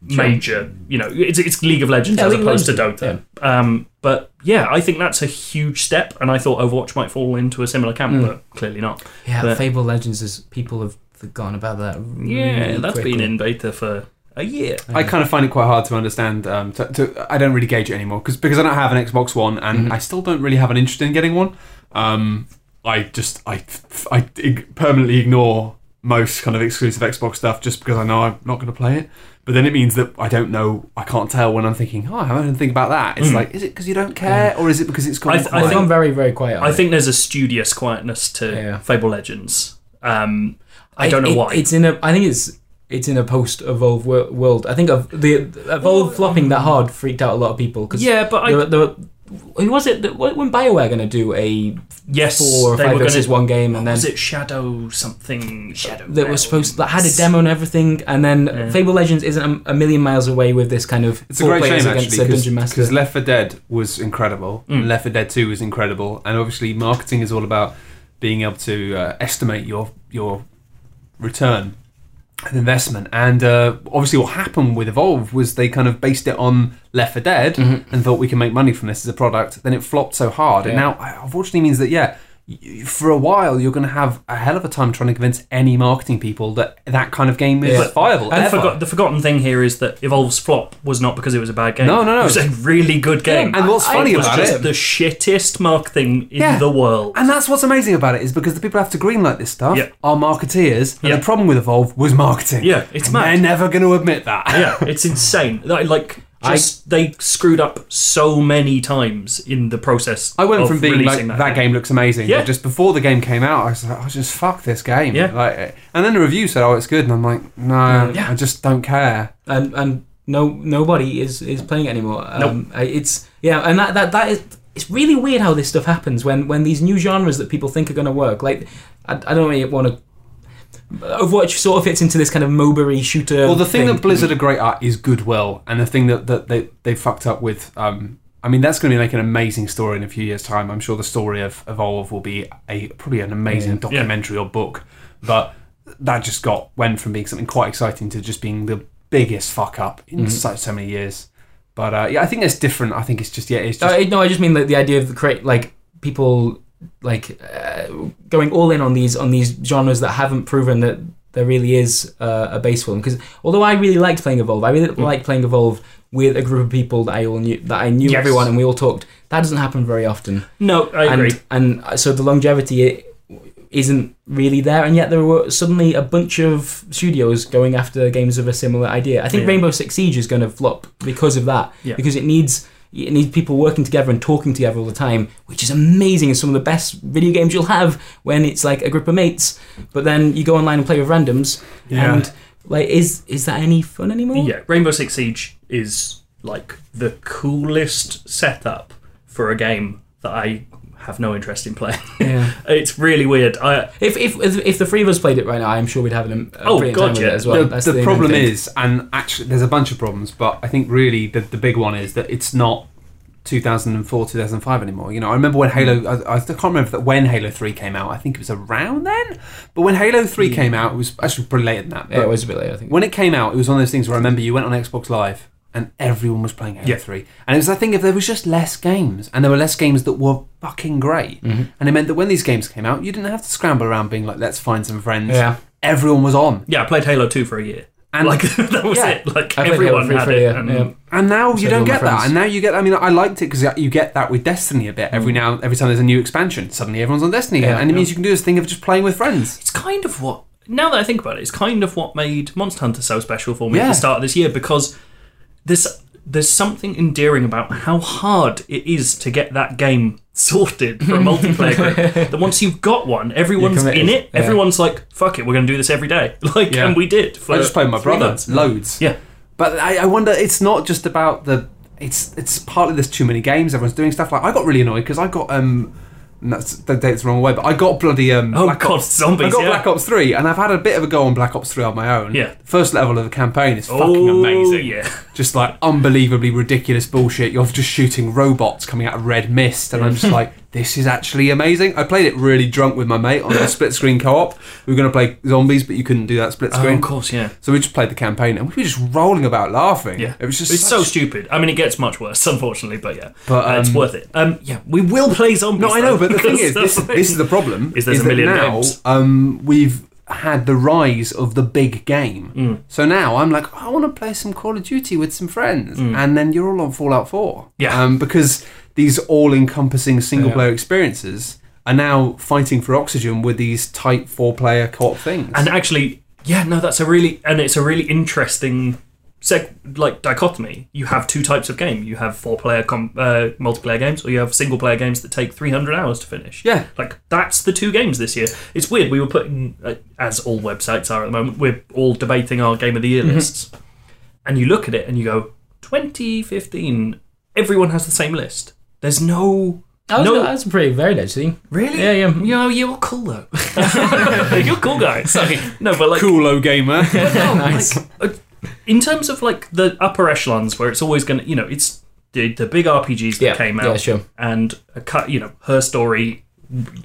major. It's League of Legends as opposed to Dota. Yeah. I think that's a huge step, and I thought Overwatch might fall into a similar camp, but clearly not. Yeah, but Fable Legends is people have forgotten about that. Really that's quickly. Been in beta for a year. I kind of find it quite hard to understand. I don't really gauge it anymore because I don't have an Xbox One, and I still don't really have an interest in getting one. I permanently ignore most kind of exclusive Xbox stuff just because I know I'm not going to play it. But then it means that I can't tell when I'm thinking, I haven't had to think about that. It's is it because you don't care or is it because it's gone quiet? It's gone very, very quiet. I think there's a studious quietness to Fable Legends. I don't know why. It's in a post-Evolve world. I think the Evolve flopping that hard freaked out a lot of people. Cause who was it? Wasn't BioWare going to do a 4 or 5 versus 1 game? And then was it Shadow something? Shadow that was that had a demo and everything, and then Fable Legends isn't a million miles away with this kind of. It's a great shame actually, because Left 4 Dead was incredible, and Left 4 Dead 2 was incredible, and obviously marketing is all about being able to estimate your return an investment. And obviously what happened with Evolve was they kind of based it on Left 4 Dead and thought we can make money from this as a product. Then it flopped so hard. Yeah. And now unfortunately means that, yeah, for a while you're going to have a hell of a time trying to convince any marketing people that that kind of game is viable. And the forgotten thing here is that Evolve's flop was not because it was a bad game. No. It was a really good game. Yeah, and what's funny about it was just the shittest marketing in the world. And that's what's amazing about it, is because the people who have to greenlight this stuff are marketeers, and the problem with Evolve was marketing. Yeah, it's mad. They're never going to admit that. Yeah, it's insane. They screwed up so many times in the process. I went from being like, that game looks amazing, but just before the game came out, I was like, just fuck this game. Yeah. And then the review said, oh, it's good, and I'm like, no, I just don't care. And nobody is playing it anymore. Nope. And that is, it's really weird how this stuff happens when these new genres that people think are going to work. Like, I don't really want to. Overwatch sort of fits into this kind of MOBA-y shooter. Well, the thing that Blizzard are great at is goodwill, and the thing that they fucked up with. I mean, that's going to make an amazing story in a few years' time. I'm sure the story of Evolve will be probably an amazing documentary or book. But that just went from being something quite exciting to just being the biggest fuck up in so many years. But I think it's different. I think it's just I just mean like the idea of people. Going all in on these genres that haven't proven that there really is a base for them. Because although I really liked playing Evolve, with a group of people that I knew everyone, and we all talked. That doesn't happen very often. No, I agree. And so the longevity isn't really there, and yet there were suddenly a bunch of studios going after games of a similar idea. I think Rainbow Six Siege is going to flop because of that, because it needs people working together and talking together all the time, which is amazing. It's some of the best video games you'll have when it's like a group of mates, but then you go online and play with randoms and is that any fun anymore? Yeah, Rainbow Six Siege is like the coolest setup for a game that I have no interest in playing. Yeah. It's really weird. If the three of us played it right now, I'm sure we'd have an time with it as well. The problem is, and actually there's a bunch of problems, but I think really the big one is that it's not 2004, 2005 anymore. You know, I remember when Halo, I can't remember when Halo 3 came out. I think it was around then. But when Halo 3 came out, it was actually pretty late than that. Yeah, it was a bit later, I think. When it came out, it was one of those things where I remember you went on Xbox Live and everyone was playing Halo 3. And it was that thing if there was just less games, and there were less games that were fucking great. Mm-hmm. And it meant that when these games came out, you didn't have to scramble around being like, let's find some friends. Yeah. Everyone was on. Yeah, I played Halo 2 for a year. And that was it. Like, everyone had it. And now you don't get that. And now you get, I mean, I liked it because you get that with Destiny a bit. Every time there's a new expansion, suddenly everyone's on Destiny. Yeah, and it means you can do this thing of just playing with friends. It's kind of what, now that I think about it, it's kind of what made Monster Hunter so special for me at the start of this year, because there's something endearing about how hard it is to get that game sorted for a multiplayer group. That once you've got one, everyone's in it. Yeah. Everyone's like, fuck it, we're going to do this every day. And we did. I just played with my brother. Loads. Yeah. But I wonder, it's not just about it's partly there's too many games, everyone's doing stuff. Like, I got really annoyed because I got, that's the wrong way, but I got bloody zombies. I got Black Ops 3, and I've had a bit of a go on Black Ops 3 on my own. Yeah, the first level of the campaign is fucking amazing. Yeah, just like unbelievably ridiculous bullshit. You're just shooting robots coming out of red mist, and I'm just like, this is actually amazing. I played it really drunk with my mate on a split screen co-op. We were going to play zombies, but you couldn't do that split screen. Oh, of course, yeah. So we just played the campaign, and we were just rolling about laughing. Yeah, it was just so stupid. I mean, it gets much worse, unfortunately, but yeah, it's worth it. We will play zombies. No, I know, but the thing is, this is the problem. There's a million games. We've had the rise of the big game. So now I'm like, I want to play some Call of Duty with some friends, and then you're all on Fallout 4. Yeah, because these all-encompassing single-player experiences are now fighting for oxygen with these tight four-player co-op things. And actually, it's a really interesting dichotomy. You have two types of game. You have four-player multiplayer games, or you have single-player games that take 300 hours to finish. Yeah. That's the two games this year. It's weird. We were putting, as all websites are at the moment, we're all debating our Game of the Year lists. And you look at it and you go, 2015, everyone has the same list. There's no... That's pretty varied, actually. Really? Yeah. You're cool, though. You're cool, guys. Sorry. No, but Coolo gamer. Nice. In terms of, the upper echelons, where it's always going to... it's the big RPGs that came out. Yeah, sure. And, Her Story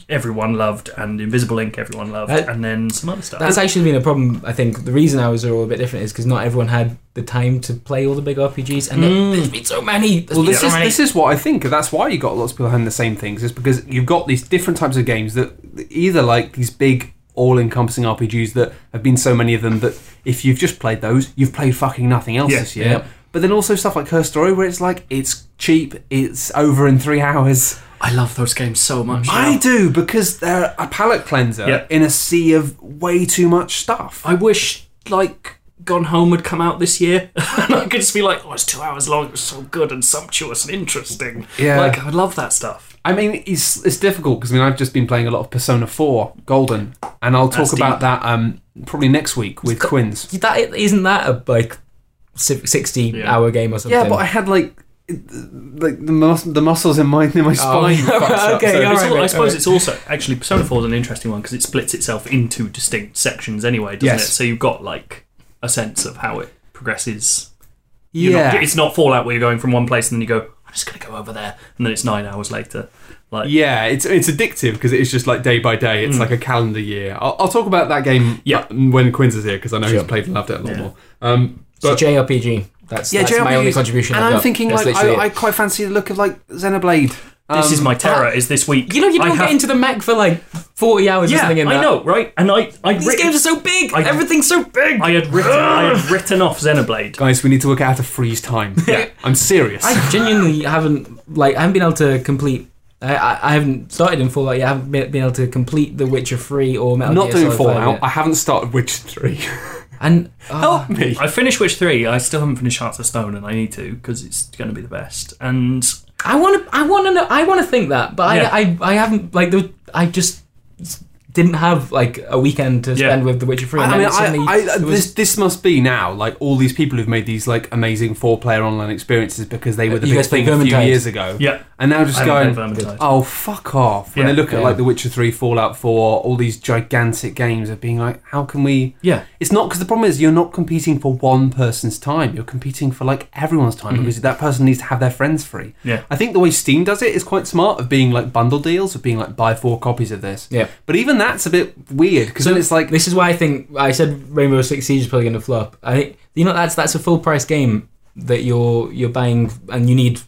everyone loved, and Invisible Inc. everyone loved, and then some other stuff. That's actually been a problem, I think. The reason ours are all a bit different is because not everyone had the time to play all the big RPGs, and there's been so many. This is what I think. That's why you got lots of people having the same things, is because you've got these different types of games that either like these big all-encompassing RPGs that have been so many of them that if you've just played those, you've played fucking nothing else this year. Yeah. But then also stuff like Her Story, where it's like, it's cheap, it's over in 3 hours. I love those games so much. I do, because they're a palate cleanser in a sea of way too much stuff. I wish, like, Gone Home had come out this year, and I could just be like, oh, it's 2 hours long, it was so good and sumptuous and interesting. Yeah. Like, I love that stuff. I mean, it's difficult, because, I mean, I've just been playing a lot of Persona 4 Golden, and I'll talk about that probably next week with Quins. Isn't that a, like, 60-hour game or something? Yeah, but I had, like the muscles in my spine. I suppose it's also actually Persona 4 is an interesting one because it splits itself into distinct sections anyway, doesn't it? So you've got like a sense of how it progresses. It's not Fallout where you're going from one place and then you go, I'm just going to go over there, and then it's 9 hours later. It's addictive because it's just like day by day. It's like a calendar year. I'll talk about that game when Quinz is here because I know he's played and loved it a lot more. It's a JRPG. That's my only contribution. And I'm thinking, I quite fancy the look of, like, Xenoblade. This is my terror, is this week. You know, you don't get into the mech for, like, 40 hours or something in that. Yeah, I know, right? And These games are so big! Everything's so big! I had written off Xenoblade. Guys, we need to work out how to freeze time. Yeah, I'm serious. I genuinely haven't been able to complete... I haven't started in Fallout yet. I haven't been able to complete The Witcher 3 or Metal Gear Solid 5 yet. I'm not doing Fallout. I haven't started Witcher 3. And help me! I finished Witch 3. I still haven't finished Hearts of Stone, and I need to because it's going to be the best. And I want to think that, but I haven't. Like, I just didn't have like a weekend to spend with The Witcher 3. This must be now like all these people who've made these like amazing 4-player online experiences because they were the big thing a few years ago. Yeah, and now just going, oh fuck off! When they look at like The Witcher 3, Fallout 4, all these gigantic games of being like, how can we? Yeah, it's not because the problem is you're not competing for one person's time. You're competing for like everyone's time because that person needs to have their friends free. Yeah, I think the way Steam does it is quite smart of being like bundle deals of being like buy 4 copies of this. Yeah, but even that's a bit weird because then it's like this is why I think I said Rainbow Six Siege is probably going to flop. I think that's a full price game that you're buying and you need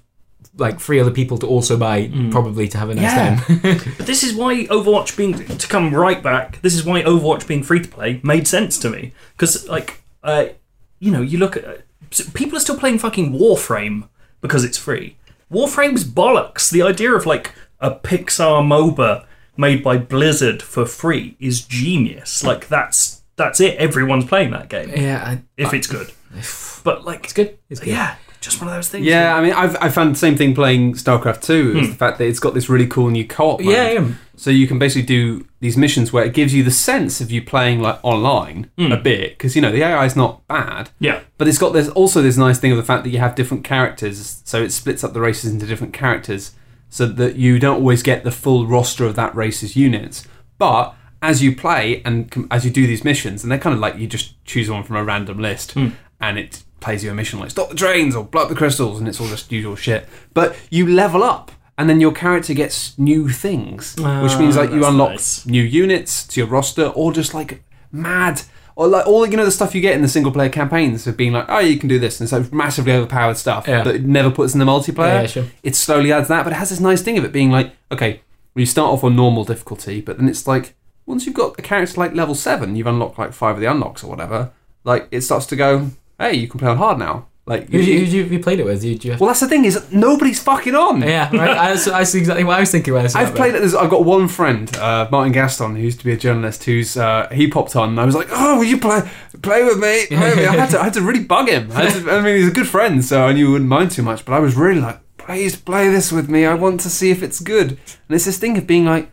like 3 other people to also buy probably to have a nice time. But this is why Overwatch being to come right back. This is why Overwatch being free to play made sense to me because like you know you look at people are still playing fucking Warframe because it's free. Warframe's bollocks. The idea of like a Pixar MOBA made by Blizzard for free is genius. Like that's it. Everyone's playing that game. Yeah, it's good. But like, it's good. It's good. Yeah, just one of those things. Yeah, I mean, I found the same thing playing StarCraft 2. Is the fact that it's got this really cool new co-op. Yeah. So you can basically do these missions where it gives you the sense of you playing like online a bit because you know the AI is not bad. Yeah. But it's got this also this nice thing of the fact that you have different characters, so it splits up the races into different characters. So that you don't always get the full roster of that race's units. But as you play and as you do these missions, and they're kind of like you just choose one from a random list and it plays you a mission like stop the trains or blow up the crystals and it's all just usual shit. But you level up and then your character gets new things, which means like you unlock new units to your roster or just like mad... Or like all you know the stuff you get in the single player campaigns of being like, oh you can do this and it's like massively overpowered stuff that it never puts in the multiplayer. Yeah, sure. It slowly adds that, but it has this nice thing of it being like, okay, well you start off on normal difficulty, but then it's like once you've got a character like level 7, you've unlocked like 5 of the unlocks or whatever, like it starts to go, hey, you can play on hard now. Like who you played it with? Well, that's the thing is nobody's fucking on. Yeah, right. I see exactly what I was thinking. I've got one friend, Martin Gaston, who used to be a journalist. Who's he popped on? And I was like, oh, will you play with me? I had to really bug him. I mean, he's a good friend, so I knew he wouldn't mind too much. But I was really like, please play this with me. I want to see if it's good. And it's this thing of being like,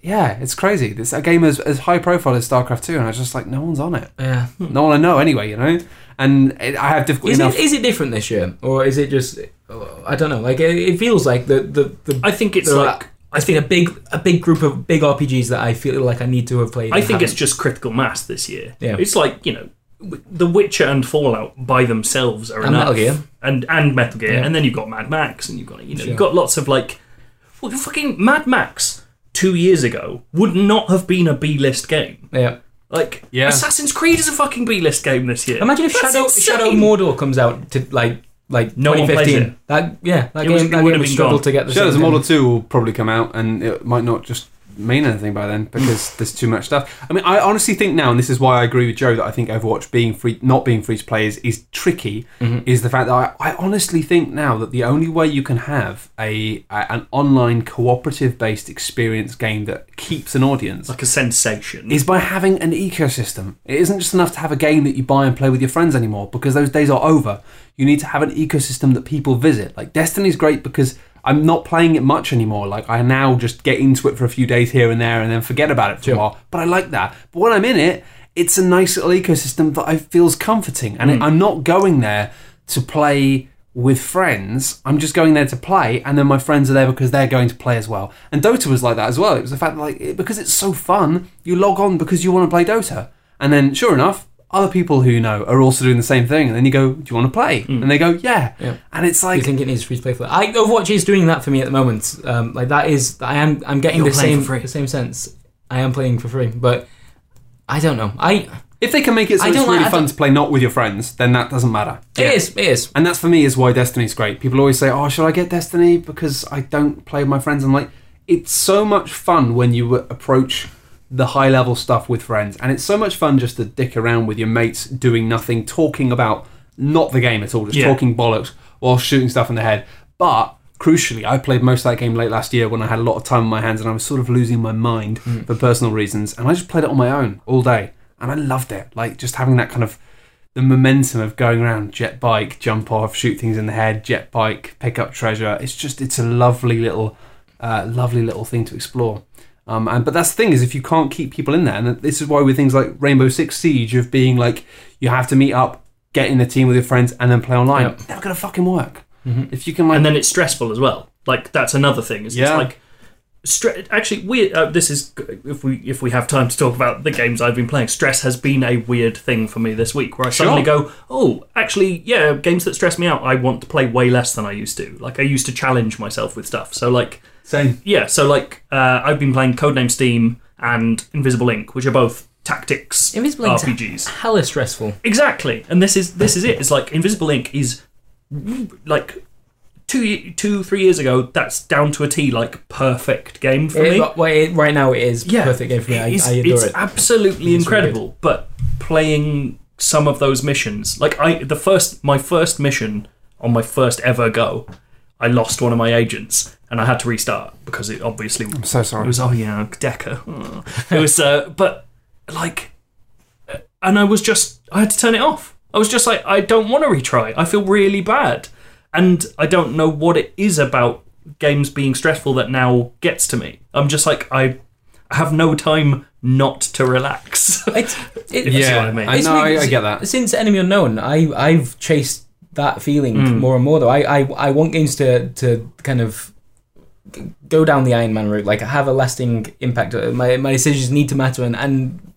yeah, it's crazy. This a game as high profile as StarCraft 2, and I was just like, no one's on it. Yeah, no one I know anyway. You know. And I have difficulty enough. Is it different this year, or is it just? I don't know. Like it feels like the I think it's like I think a big group of big RPGs that I feel like I need to have played. I think it's just critical mass this year. Yeah, it's like you know, The Witcher and Fallout by themselves are enough. And Metal Gear, and then you've got Mad Max, and you've got lots of like, fucking Mad Max. 2 years ago would not have been a B-list game. Yeah. Like, yeah. Assassin's Creed is a fucking B-list game this year. Imagine if Shadow of Mordor comes out to, like no 2015. One that, yeah, that it game would have struggled to get the Shadows of Mordor 2 will probably come out, and it might not just mean anything by then, because there's too much stuff. I mean, I honestly think now, and this is why I agree with Joe, that I think Overwatch not being free to play is tricky, is the fact that I honestly think now that the only way you can have an online cooperative based experience game that keeps an audience, like a sensation, is by having an ecosystem. It isn't just enough to have a game that you buy and play with your friends anymore, because those days are over. You need to have an ecosystem that people visit. Like, Destiny's great because I'm not playing it much anymore. Like, I now just get into it for a few days here and there and then forget about it for a while. But I like that. But when I'm in it, it's a nice little ecosystem that I feels comforting. And I'm not going there to play with friends. I'm just going there to play, and then my friends are there because they're going to play as well. And Dota was like that as well. It was the fact that, because it's so fun, you log on because you want to play Dota. And then, sure enough, other people who you know are also doing the same thing, and then you go, do you want to play? And they go, yeah. And it's like, you think it needs free to play for that? Overwatch is doing that for me at the moment. I'm getting the same sense. I am playing for free, but I don't know. If they can make it so it's really fun to play not with your friends, then that doesn't matter. It is. And that's, for me, is why Destiny's great. People always say, oh, should I get Destiny because I don't play with my friends? I'm like, it's so much fun when you approach the high level stuff with friends, and it's so much fun just to dick around with your mates, doing nothing, talking about not the game at all, just talking bollocks while shooting stuff in the head. But crucially, I played most of that game late last year when I had a lot of time on my hands and I was sort of losing my mind for personal reasons, and I just played it on my own all day, and I loved it. Like, just having that kind of the momentum of going around, jet bike, jump off, shoot things in the head, jet bike, pick up treasure. It's a lovely little thing to explore. But that's the thing, is if you can't keep people in there, and this is why with things like Rainbow Six Siege, of being like, you have to meet up, get in a team with your friends, and then play online, it's never going to fucking work. If you can, and then it's stressful as well. Like, that's another thing. Actually, this is, if we have time to talk about the games I've been playing, stress has been a weird thing for me this week, where I suddenly go, oh, actually, yeah, games that stress me out, I want to play way less than I used to. Like, I used to challenge myself with stuff. So, like, same. Yeah, so I've been playing Codename Steam and Invisible Inc., which are both tactics RPGs. Hella stressful. Exactly, and this is it. It's like, Invisible Inc. is like 2-3 years ago. That's down to a T, like, perfect game for me. Right now, it is perfect game for me. I adore it. It's absolutely incredible. Really, but playing some of those missions, like my first mission on my first ever go, I lost one of my agents, and I had to restart because it obviously... I'm so sorry. It was, Decker. Oh. It was, and I had to turn it off. I was just like, I don't want to retry. I feel really bad. And I don't know what it is about games being stressful that now gets to me. I'm just like, I have no time not to relax. You know what I mean. I get that. Since Enemy Unknown, I've chased that feeling more and more, though. I want games to kind of go down the Iron Man route, like, have a lasting impact. My decisions need to matter, and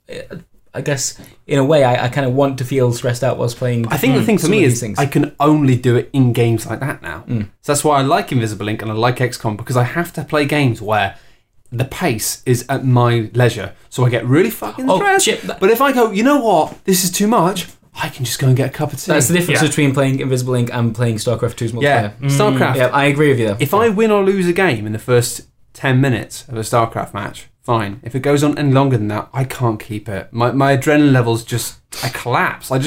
I guess in a way I kind of want to feel stressed out whilst playing. I think the thing for me is I can only do it in games like that now. So that's why I like Invisible Inc. and I like XCOM, because I have to play games where the pace is at my leisure, so I get really fucking stressed. But if I go, you know what, this is too much, I can just go and get a cup of tea. That's the difference between playing Invisible Inc. and playing StarCraft 2's multiplayer. Yeah, StarCraft. Yeah, I agree with you, though. If I win or lose a game in the first 10 minutes of a StarCraft match, fine. If it goes on any longer than that, I can't keep it. My adrenaline levels just... I collapse. I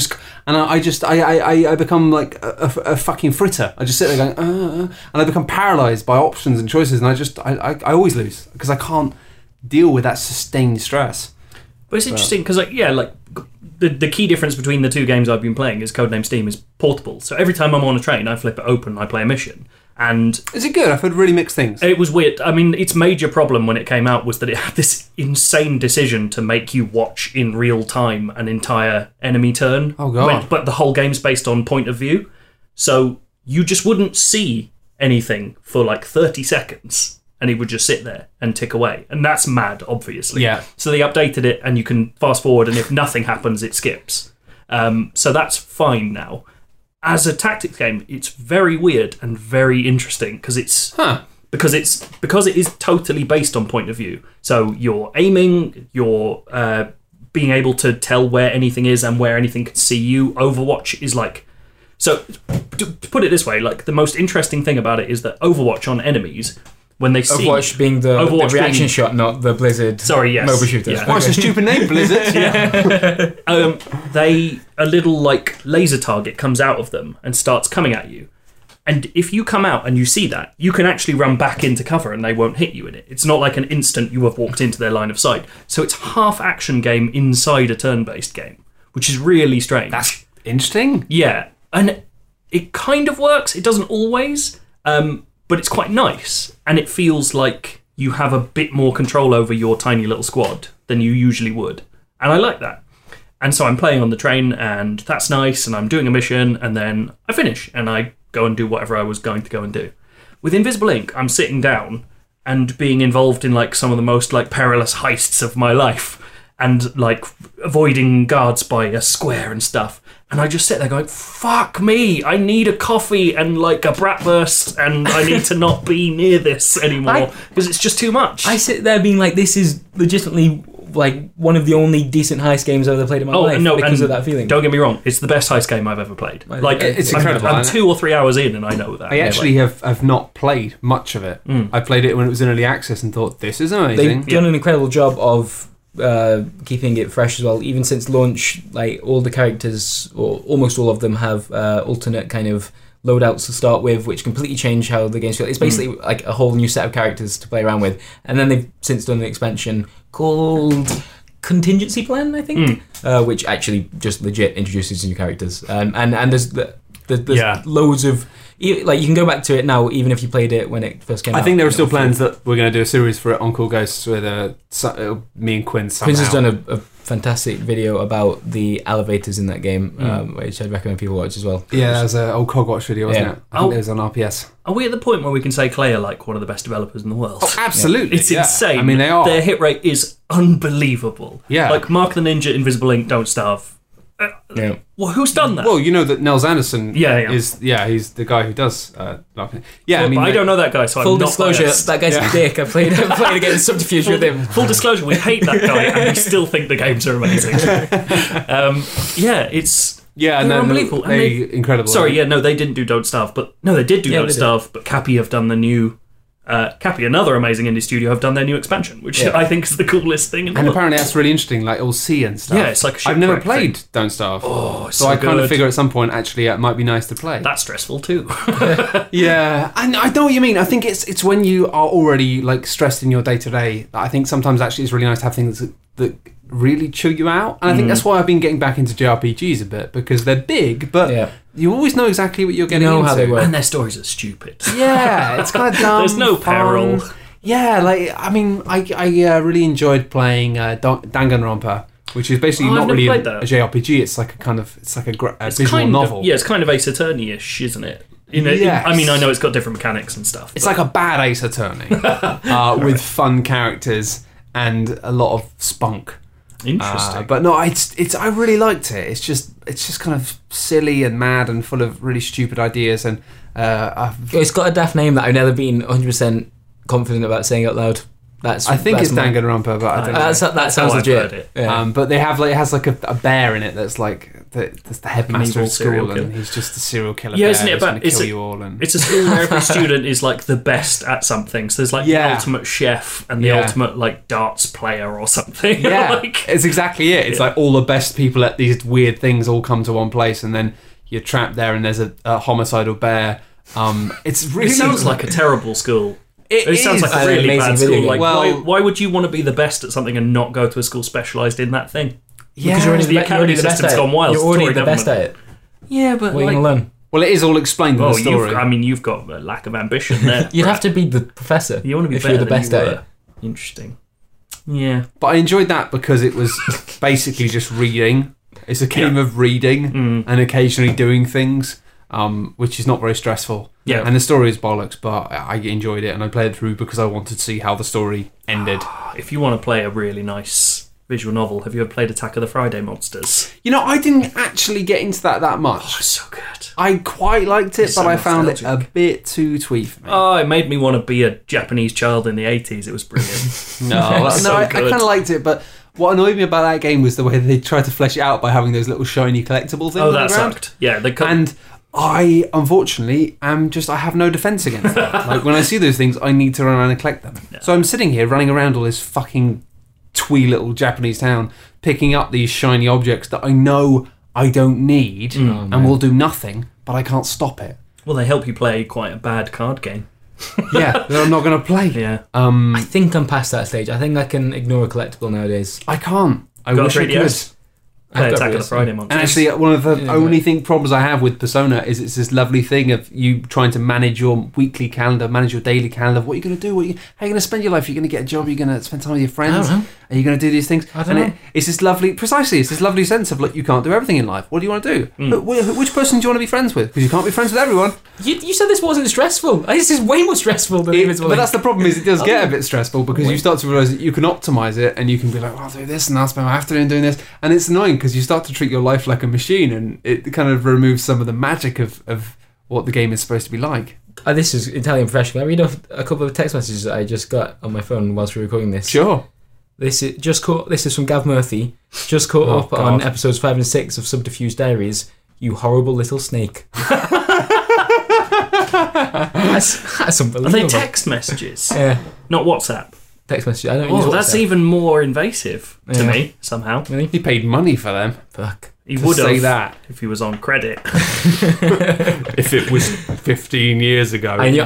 become like a fucking fritter. I just sit there going, and I become paralysed by options and choices, and I always lose, because I can't deal with that sustained stress. But it's interesting, because, the key difference between the two games I've been playing is Codename Steam is portable. So every time I'm on a train, I flip it open and I play a mission. And is it good? I've heard really mixed things. It was weird. I mean, its major problem when it came out was that it had this insane decision to make you watch in real time an entire enemy turn. Oh, God. But the whole game's based on point of view. So you just wouldn't see anything for 30 seconds. And he would just sit there and tick away. And that's mad, obviously. Yeah. So they updated it, and you can fast forward, and if nothing happens, it skips. So that's fine now. As a tactics game, it's very weird and very interesting, because it's because it is totally based on point of view. So you're aiming, you're being able to tell where anything is and where anything can see you. Overwatch is like... So, to put it this way, like the most interesting thing about it is that Overwatch on enemies, when they see... Overwatch being the reaction shot, not the Blizzard... Sorry, yes. ...mobile shooters. Yeah. What's the stupid name, Blizzard? Yeah. A little, like, laser target comes out of them and starts coming at you. And if you come out and you see that, you can actually run back into cover and they won't hit you in it. It's not like an instant you have walked into their line of sight. So it's half action game inside a turn-based game, which is really strange. That's interesting. Yeah. And it kind of works. It doesn't always, but it's quite nice. And it feels like you have a bit more control over your tiny little squad than you usually would. And I like that. And so I'm playing on the train and that's nice. And I'm doing a mission and then I finish and I go and do whatever I was going to go and do. With Invisible Inc., I'm sitting down and being involved in like some of the most like perilous heists of my life and like avoiding guards by a square and stuff. And I just sit there going, fuck me, I need a coffee and like a bratwurst and I need to not be near this anymore because it's just too much. I sit there being like, this is legitimately like one of the only decent heist games I've ever played in my life because of that feeling. Don't get me wrong, it's the best heist game I've ever played. Like it's incredible. I'm 2 or 3 hours in and I know that. I actually have not played much of it. I played it when it was in early access and thought, this is amazing. They've done an incredible job of keeping it fresh as well. Even since launch, like all the characters, or almost all of them, have alternate kind of loadouts to start with, which completely change how the games feel. It's basically like a whole new set of characters to play around with. And then they've since done an expansion called Contingency Plan, I think, which actually just legit introduces new characters. And there's loads of... Like you can go back to it now, even if you played it when it first came out. I think there are still plans that we're going to do a series for it on Cool Ghosts with me and Quinn somehow. Quinn's has done a fantastic video about the elevators in that game, which I'd recommend people watch as well. Yeah, that was an old Cogwatch video, wasn't it? I think it was on RPS. Are we at the point where we can say Clay are like one of the best developers in the world? Oh, absolutely. It's insane. I mean, they are. Their hit rate is unbelievable. Yeah. Like Mark the Ninja, Invisible Inc., Don't Starve. Well, who's done that? Well, you know that Nels Anderson is... Yeah, he's the guy who does... I don't know that guy, so full disclosure, that guy's a dick. I played against Subterfuge with him. Full disclosure, we hate that guy and we still think the games are amazing. It's... Yeah, and unbelievable. They're incredible. Sorry, they didn't do Don't Starve, but... No, they did do Don't Starve, but Cappy have done the new... Cappy, another amazing indie studio, have done their new expansion, which I think is the coolest thing in the world. And apparently that's really interesting, like all sea and stuff. Yeah, it's like a shipwreck. I've never played Don't Starve. Oh, it's so I kind of figure at some point, actually, it might be nice to play. That's stressful too. Yeah, and I know what you mean. I think it's when you are already like stressed in your day-to-day. I think sometimes actually it's really nice to have things that really chill you out. And I think that's why I've been getting back into JRPGs a bit, because they're big, but... Yeah. You always know exactly what you're getting into. How they work. And their stories are stupid. Yeah, it's kind of dumb. There's no peril. Yeah, like, I mean, I really enjoyed playing Danganronpa, which is basically not really a JRPG. It's like a kind of, it's visual novel. Yeah, it's kind of Ace Attorney-ish, isn't it? I know it's got different mechanics and stuff. It's like a bad Ace Attorney with fun characters and a lot of spunk. Interesting, but no, it's. I really liked it. It's just kind of silly and mad and full of really stupid ideas. And it's got a daft name that I've never been 100% confident about saying out loud. I think it's Danganronpa, but I don't know. That sounds legit. I've heard it. Yeah. But they have it has like a bear in it that's like that's the headmaster of school, and he's just a serial killer. Yeah, bear isn't it? About it's kill you all. And it's a school where every student is like the best at something. So there's like the ultimate chef and the ultimate like darts player or something. Yeah, it's exactly it. It's like all the best people at these weird things all come to one place, and then you're trapped there, and there's a homicidal bear. It's really sounds like a terrible school. It sounds like a really bad school. Like, why would you want to be the best at something and not go to a school specialised in that thing? Yeah, because the academy system's gone wild. You're already the best at it. Yeah, but what are you going to learn? Well, it is all explained in the story. You've got a lack of ambition there. You'd have to be the professor. You want to be if you're the best at it. Interesting. Yeah, but I enjoyed that because it was basically just reading. It's a game of reading and occasionally doing things. Which is not very stressful. Yeah. And the story is bollocks, but I enjoyed it and I played it through because I wanted to see how the story ended. If you want to play a really nice visual novel. Have you ever played Attack of the Friday Monsters? You know, I didn't actually get into that much. Oh, it's so good. I quite liked it, but I found it a bit too twee for me. Oh, it made me want to be a Japanese child in the 80s. It was brilliant. I kind of liked it, but what annoyed me about that game was the way they tried to flesh it out by having those little shiny collectible things. Oh, that sucked. Yeah, and I, unfortunately, I have no defence against that. Like, when I see those things, I need to run around and collect them. No. So I'm sitting here running around all this fucking twee little Japanese town, picking up these shiny objects that I know I don't need and will do nothing, but I can't stop it. Well, they help you play quite a bad card game. Yeah, that I'm not going to play. Yeah. I think I'm past that stage. I think I can ignore a collectible nowadays. I can't. I wish I could. Attack of the Friday Monsters. And actually, one of the problems I have with Persona is it's this lovely thing of you trying to manage your weekly calendar, manage your daily calendar. What are you going to do? How are you going to spend your life? Are you going to get a job? Are you going to spend time with your friends? I don't know. Are you going to do these things? I don't know. It's this lovely sense of, look, you can't do everything in life. What do you want to do? Look, which person do you want to be friends with? Because you can't be friends with everyone. You said this wasn't stressful. This is way more stressful than Invisible Ink. But that's the problem, is it does get a bit stressful because you start to realise that you can optimise it and you can be like, well, I'll do this and I'll spend my afternoon doing this. And it's annoying because you start to treat your life like a machine, and it kind of removes some of the magic of what the game is supposed to be like. This is entirely refreshing. I read off a couple of text messages that I just got on my phone whilst we were recording this. Sure. This is from Gav Murphy. Just caught up on episodes 5 and 6 of Subterfuge Diaries. You horrible little snake. that's unbelievable. Are they text messages? Yeah. Not WhatsApp. Text message. I don't use WhatsApp. That's even more invasive to me somehow. Really? He paid money for them. Fuck. He would say that if he was on credit. If it was 15 years ago. I knew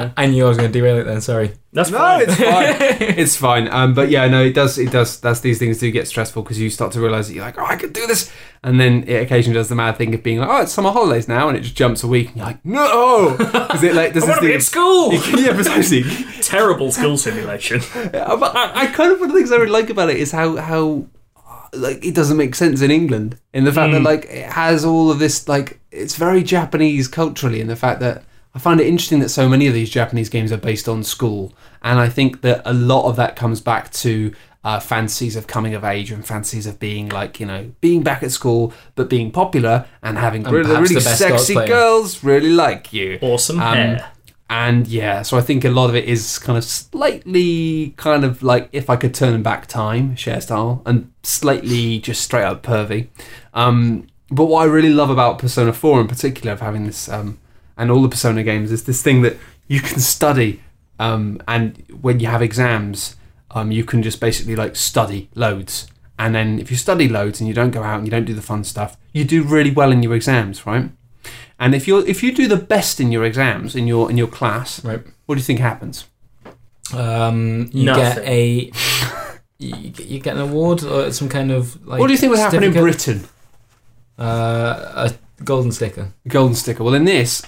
I was going to derail it then. Sorry. That's fine. It's fine. It's fine. But yeah, no, it does. These things do get stressful because you start to realise that you're like, oh, I could do this, and then it occasionally does the mad thing of being like, oh, it's summer holidays now, and it just jumps a week, and you're like, no, because it like does I want to be in school. Yeah, precisely. Terrible school simulation. But I kind of one of the things I really like about it is how. Like, it doesn't make sense in England, in the fact that like it has all of this, like, it's very Japanese culturally, in the fact that I find it interesting that so many of these Japanese games are based on school, and I think that a lot of that comes back to fantasies of coming of age and fantasies of being like, you know, being back at school but being popular and having really sexy girls really like you, awesome hair. And yeah, so I think a lot of it is kind of slightly kind of like, if I could turn back time, Cher style, and slightly just straight up pervy. But what I really love about Persona 4 in particular, of having this, and all the Persona games, is this thing that you can study, and when you have exams, you can just basically like study loads. And then if you study loads and you don't go out and you don't do the fun stuff, you do really well in your exams, right? And if you do the best in your exams in your class, right, what do you think happens? You get an award or some kind of like. What do you think would happen in Britain? A golden sticker. A golden sticker. Well, in this,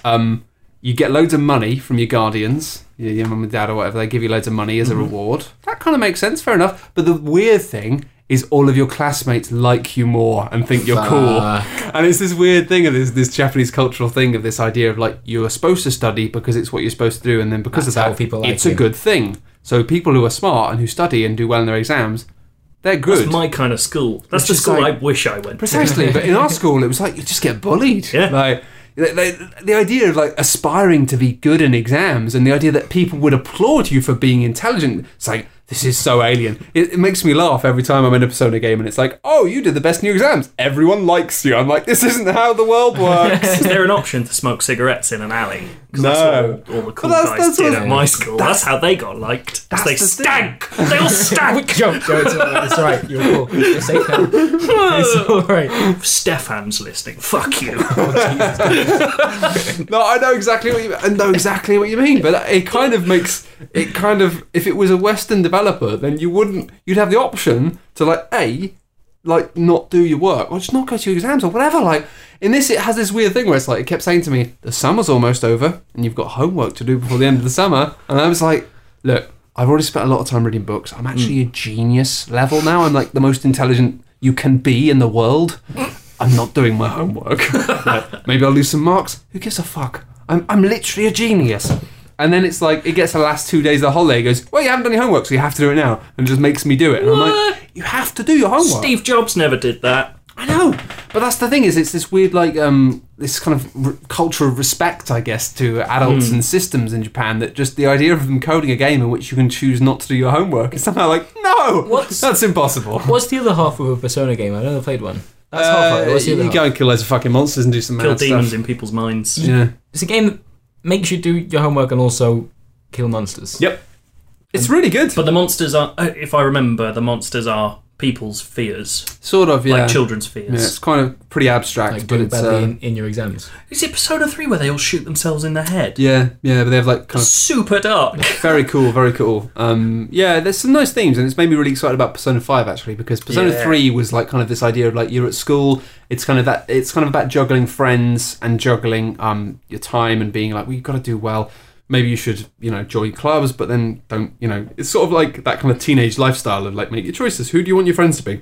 you get loads of money from your guardians, your mum and dad or whatever. They give you loads of money as a reward. That kind of makes sense. Fair enough. But the weird thing is all of your classmates like you more and think you're cool. And it's this weird thing of this Japanese cultural thing of this idea of like, you're supposed to study because it's what you're supposed to do, and then because of that, like, it's a good thing. So people who are smart and who study and do well in their exams, they're good. That's my kind of school. That's the school I wish I went to. Precisely, but in our school it was like, you just get bullied. Yeah. Like, the idea of like aspiring to be good in exams and the idea that people would applaud you for being intelligent, it's like, this is so alien. It makes me laugh every time I'm in a Persona game and it's like, oh, you did the best in your exams, everyone likes you. I'm like, this isn't how the world works. Is there an option to smoke cigarettes in an alley? No. That's what all the cool guys did at my school. That's how they got liked. They stank. They all stank. Joe, it's all right. You're cool. You're safe now. It's all right. Stefan's listening. Fuck you. No, I know exactly what you mean. I know exactly what you mean, but it kind of makes... It kind of... If it was a Western developer, then you wouldn't... You'd have the option to, like, like, not do your work, or just not go to your exams, or whatever. Like, in this, it has this weird thing where it's like, it kept saying to me, the summer's almost over, and you've got homework to do before the end of the summer. And I was like, look, I've already spent a lot of time reading books. I'm actually a genius level now. I'm like the most intelligent you can be in the world. I'm not doing my homework. Like, maybe I'll lose some marks. Who gives a fuck? I'm literally a genius. And then it's like, it gets the last 2 days of the holiday. It goes, well, you haven't done your homework, so you have to do it now. And just makes me do it. And what? I'm like, you have to do your homework. Steve Jobs never did that. I know. But that's the thing, is it's this weird, like, this kind of culture of respect, I guess, to adults and systems in Japan, that just the idea of them coding a game in which you can choose not to do your homework is somehow like, no, that's impossible. What's the other half of a Persona game? I've never played one. That's half of it. What's the other half? Go and kill loads of fucking monsters and do some mad stuff. Kill demons in people's minds. Yeah. It's a game that makes you do your homework and also kill monsters. Yep. It's really good. But the monsters are, if I remember, the monsters are people's fears. Sort of, yeah. Like children's fears. Yeah, it's kind of pretty abstract. Like, but it's in your exams. Is it Persona 3 where they all shoot themselves in the head? Yeah, but they have like kind of... Super dark. Very cool, very cool. Yeah, there's some nice themes, and it's made me really excited about Persona 5, actually, because Persona 3 was like kind of this idea of like, you're at school, it's kind of that, it's kind of about juggling friends and juggling your time and being like, well, you've got to do well. Maybe you should, you know, join clubs, but then don't, you know... It's sort of like that kind of teenage lifestyle of, like, make your choices. Who do you want your friends to be?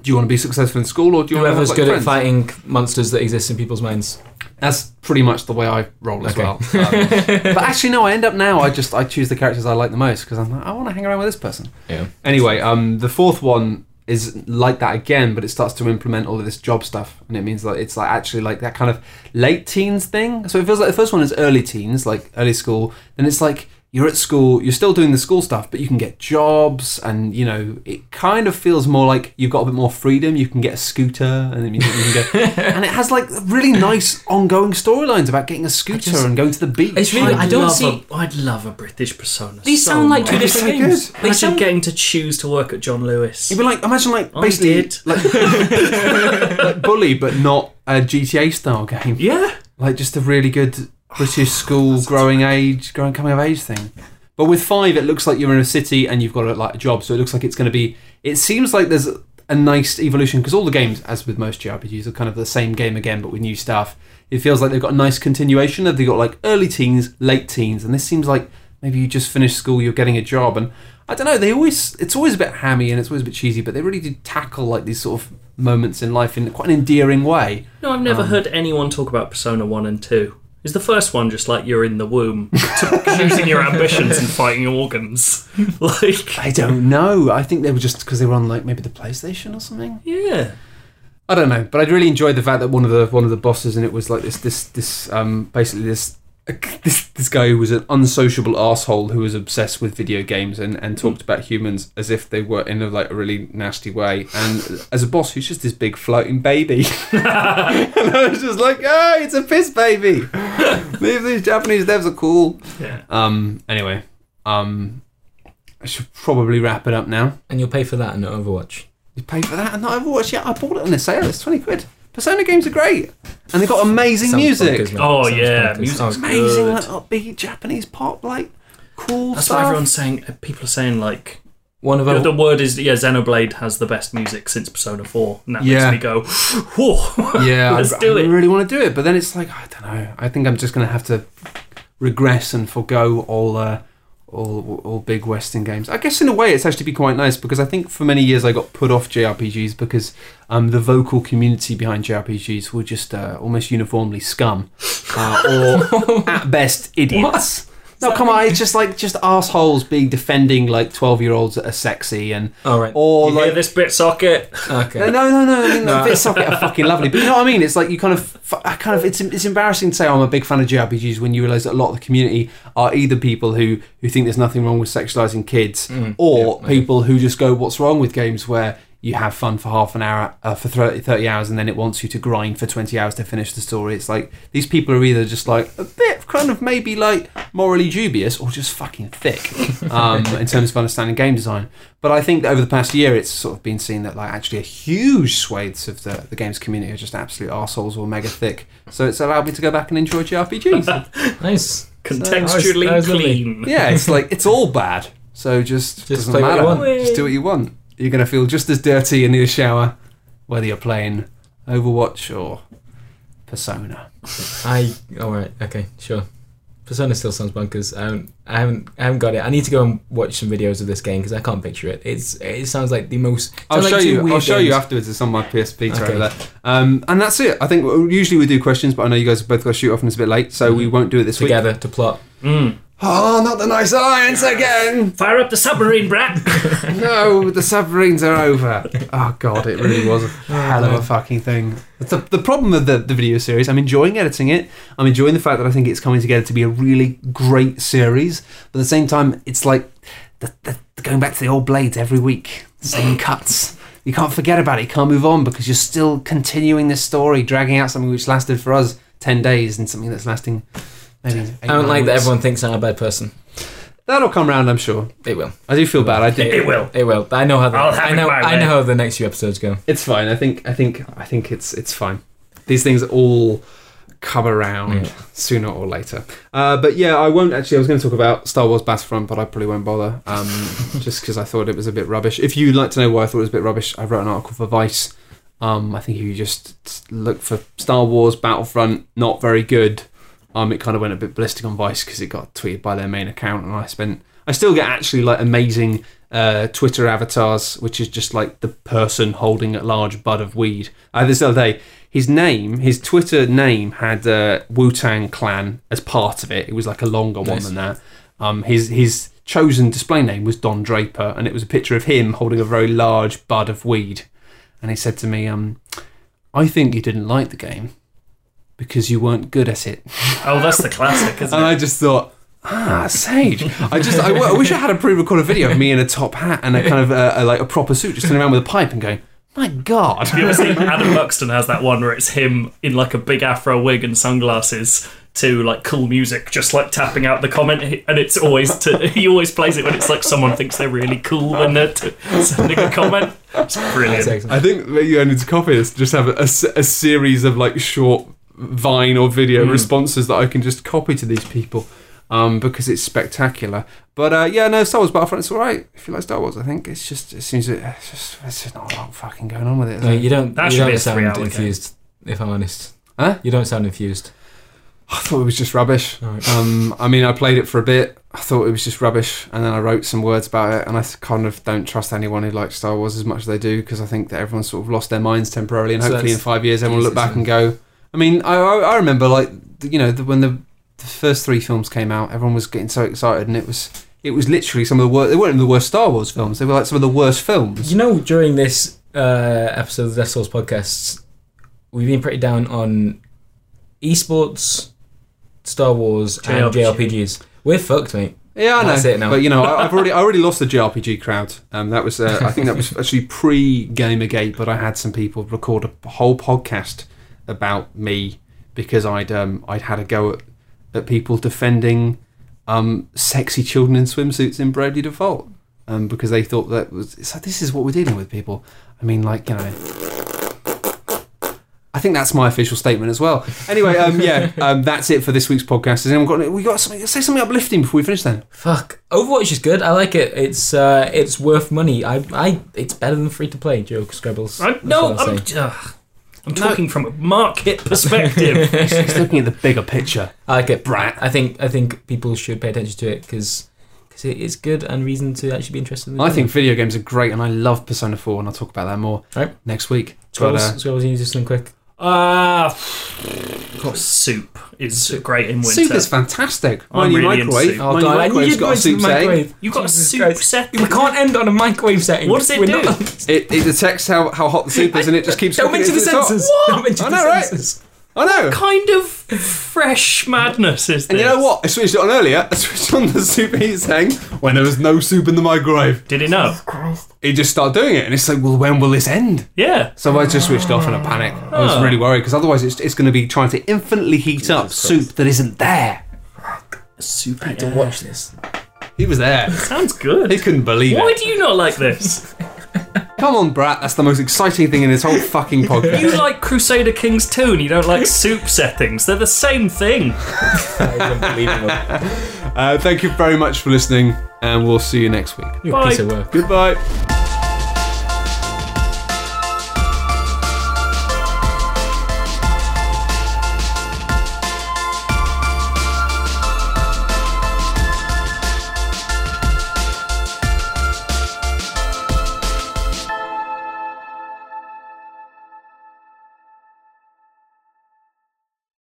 Do you want to be successful in school, or do you want to have, like, friends? Whoever's good at fighting monsters that exist in people's minds. That's pretty much the way I roll as well. But actually, no, I end up now, I choose the characters I like the most, because I'm like, I want to hang around with this person. Yeah. Anyway, the fourth one is like that again, but it starts to implement all of this job stuff, and it means that it's like actually like that kind of late teens thing. So it feels like the first one is early teens, like early school. Then it's like you're at school, you're still doing the school stuff, but you can get jobs, and you know, it kind of feels more like you've got a bit more freedom. You can get a scooter, and it means you can go. And it has like really nice ongoing storylines about getting a scooter and going to the beach. It's really, I'd love a British Persona. These sound like two different things. They sound getting to choose to work at John Lewis. You'd be like, imagine like basically like Bully, but not a GTA style game. Yeah, like just a really good British school, coming of age thing. But with 5, it looks like you're in a city and you've got a job, so it looks like it's going to be... It seems like there's a nice evolution, because all the games, as with most JRPGs, are kind of the same game again, but with new stuff. It feels like they've got a nice continuation. They've got, like, early teens, late teens, and this seems like maybe you just finished school, you're getting a job, and I don't know, it's always a bit hammy and it's always a bit cheesy, but they really do tackle, like, these sort of moments in life in quite an endearing way. No, I've never heard anyone talk about Persona 1 and 2. Is the first one just like you're in the womb, choosing your ambitions and fighting your organs? Like, I don't know. I think they were just because they were on like maybe the PlayStation or something. Yeah, I don't know. But I really enjoyed the fact that one of the bosses in it was like this guy who was an unsociable asshole who was obsessed with video games and talked about humans as if they were in a really nasty way, and as a boss who's just this big floating baby. And I was just like, oh, it's a piss baby. These Japanese devs are cool. Yeah. Anyway, I should probably wrap it up now. And you'll pay for that and not Overwatch. You pay for that and not Overwatch? Yeah, I bought it on a sale. It's 20 quid. Persona games are great, and they've got amazing music. Music's amazing, like upbeat Japanese pop, like cool. That's stuff. What everyone's saying. People are saying like one of the word is Xenoblade has the best music since Persona 4, and that makes me go, whoa, yeah, let's do it. I really want to do it, but then it's like I don't know. I think I'm just going to have to regress and forgo all big Western games. I guess in a way it's actually been quite nice, because I think for many years I got put off JRPGs because the vocal community behind JRPGs were just almost uniformly scum or at best idiots. No, come on, it's just assholes defending like 12-year-olds that are sexy and or you like hear this bit socket. Okay. No. I mean, the bit socket are fucking lovely, but you know what I mean. It's like you kind of. It's embarrassing to say I'm a big fan of JRPGs when you realise that a lot of the community are either people who think there's nothing wrong with sexualising kids, or people who just go, "What's wrong with games where you have fun for half an hour, for 30 hours, and then it wants you to grind for 20 hours to finish the story." It's like, these people are either just like a bit kind of maybe like morally dubious or just fucking thick in terms of understanding game design. But I think that over the past year, it's sort of been seen that like actually a huge swathes of the games community are just absolute arseholes or mega thick. So it's allowed me to go back and enjoy JRPGs. Nice. Contextually clean. Yeah, it's like, it's all bad. So just doesn't matter. Just do what you want. You're going to feel just as dirty in your shower, whether you're playing Overwatch or Persona. Alright, okay, sure. Persona still sounds bonkers. I haven't got it. I need to go and watch some videos of this game because I can't picture it. It sounds like the most... I'll show you afterwards. It's on my PSP over there. And that's it. I think usually we do questions, but I know you guys have both got to shoot off and it's a bit late, so we won't do it this week. Together to plot. Oh, not the nice irons again! Fire up the submarine, Brad! No, the submarines are over. Oh, God, it really was a hell of a fucking thing. The problem with the video series, I'm enjoying editing it. I'm enjoying the fact that I think it's coming together to be a really great series. But at the same time, it's like going back to the old Blades every week. Same cuts. You can't forget about it. You can't move on because you're still continuing this story, dragging out something which lasted for us 10 days and something that's lasting... Maybe I don't like that everyone thinks I'm a bad person. That'll come round, I'm sure. It will. I do feel bad. I do. It will. It will. I know how. I know how the next few episodes go. It's fine. I think it's fine. These things all come around sooner or later. But yeah, I won't actually. I was going to talk about Star Wars Battlefront, but I probably won't bother. Just because I thought it was a bit rubbish. If you'd like to know why I thought it was a bit rubbish, I wrote an article for Vice. I think if you just look for Star Wars Battlefront, not very good. It kind of went a bit ballistic on Vice because it got tweeted by their main account, and I still get actually like amazing Twitter avatars, which is just like the person holding a large bud of weed. This other day, his Twitter name had Wu-Tang Clan as part of it. It was like a longer one than that. His chosen display name was Don Draper, and it was a picture of him holding a very large bud of weed. And he said to me, "I think you didn't like the game." Because you weren't good at it. Oh, that's the classic, isn't it? And I just thought, sage. I wish I had a pre-recorded video of me in a top hat and a kind of like a proper suit, just sitting around with a pipe and going, my God. Have you ever seen Adam Buxton has that one where it's him in like a big afro wig and sunglasses to like cool music, just like tapping out the comment, and it's always he always plays it when it's like someone thinks they're really cool when they're sending a comment. It's brilliant. I think maybe I need to copy this. Just have a series of like short Vine or video responses that I can just copy to these people because it's spectacular. But Star Wars Battlefront, it's all right if you like Star Wars. I think it's just not a lot fucking going on with it. No, you don't sound infused, if I'm honest. Huh? You don't sound infused. I thought it was just rubbish. Right. I played it for a bit. I thought it was just rubbish, and then I wrote some words about it, and I kind of don't trust anyone who likes Star Wars as much as they do because I think that everyone's sort of lost their minds temporarily, and so hopefully in 5 years everyone will look back and go... I mean, I remember, like, you know, when the first three films came out, everyone was getting so excited, and it was literally some of the worst. They weren't even the worst Star Wars films. They were like some of the worst films. You know, during this episode of the Death Souls podcast, we've been pretty down on esports, Star Wars, and JRPGs. We're fucked, mate. Yeah, I know. That's it now. But you know, I already lost the JRPG crowd. That was I think that was actually pre-Gamergate, but I had some people record a whole podcast about me because I'd had a go at people defending sexy children in swimsuits in Bravely Default because they thought that was... It's like, this is what we're dealing with, people. I mean, like, you know... I think that's my official statement as well. Anyway, that's it for this week's podcast. We got something... Say something uplifting before we finish then. Fuck. Overwatch is good. I like it. It's worth money. It's better than free-to-play, joke scribbles. I'm talking from a market perspective. He's looking at the bigger picture. I like it, brat. I think people should pay attention to it because it is good and reason to actually be interested in it. I think video games are great, and I love Persona 4, and I'll talk about that more next week. Squirrels, you need to do something quick. Of course, soup is great in winter. Soup is fantastic. I'm really into soup. Oh, God, microwave's got a soup setting. You've got a soup setting. We can't end on a microwave setting. What does it do? It detects how hot the soup is, and it just keeps... Don't mention the sensors. Don't mention the sensors. I know. What kind of fresh madness is this? And you know what? I switched it on earlier. I switched on the soup heat setting when there was no soup in the microwave. Did it know? It just started doing it, and it's like, well, when will this end? Yeah. So I just switched off in a panic. I was really worried because otherwise it's going to be trying to infinitely heat up soup that isn't there. Soup had to watch this. He was there. It sounds good. He couldn't believe it. Why do you not like this? Come on, Brat, that's the most exciting thing in this whole fucking podcast. You like Crusader Kings 2 and you don't like soup settings. They're the same thing. Thank you very much for listening, and we'll see you next week. Bye. Piece of work. Goodbye.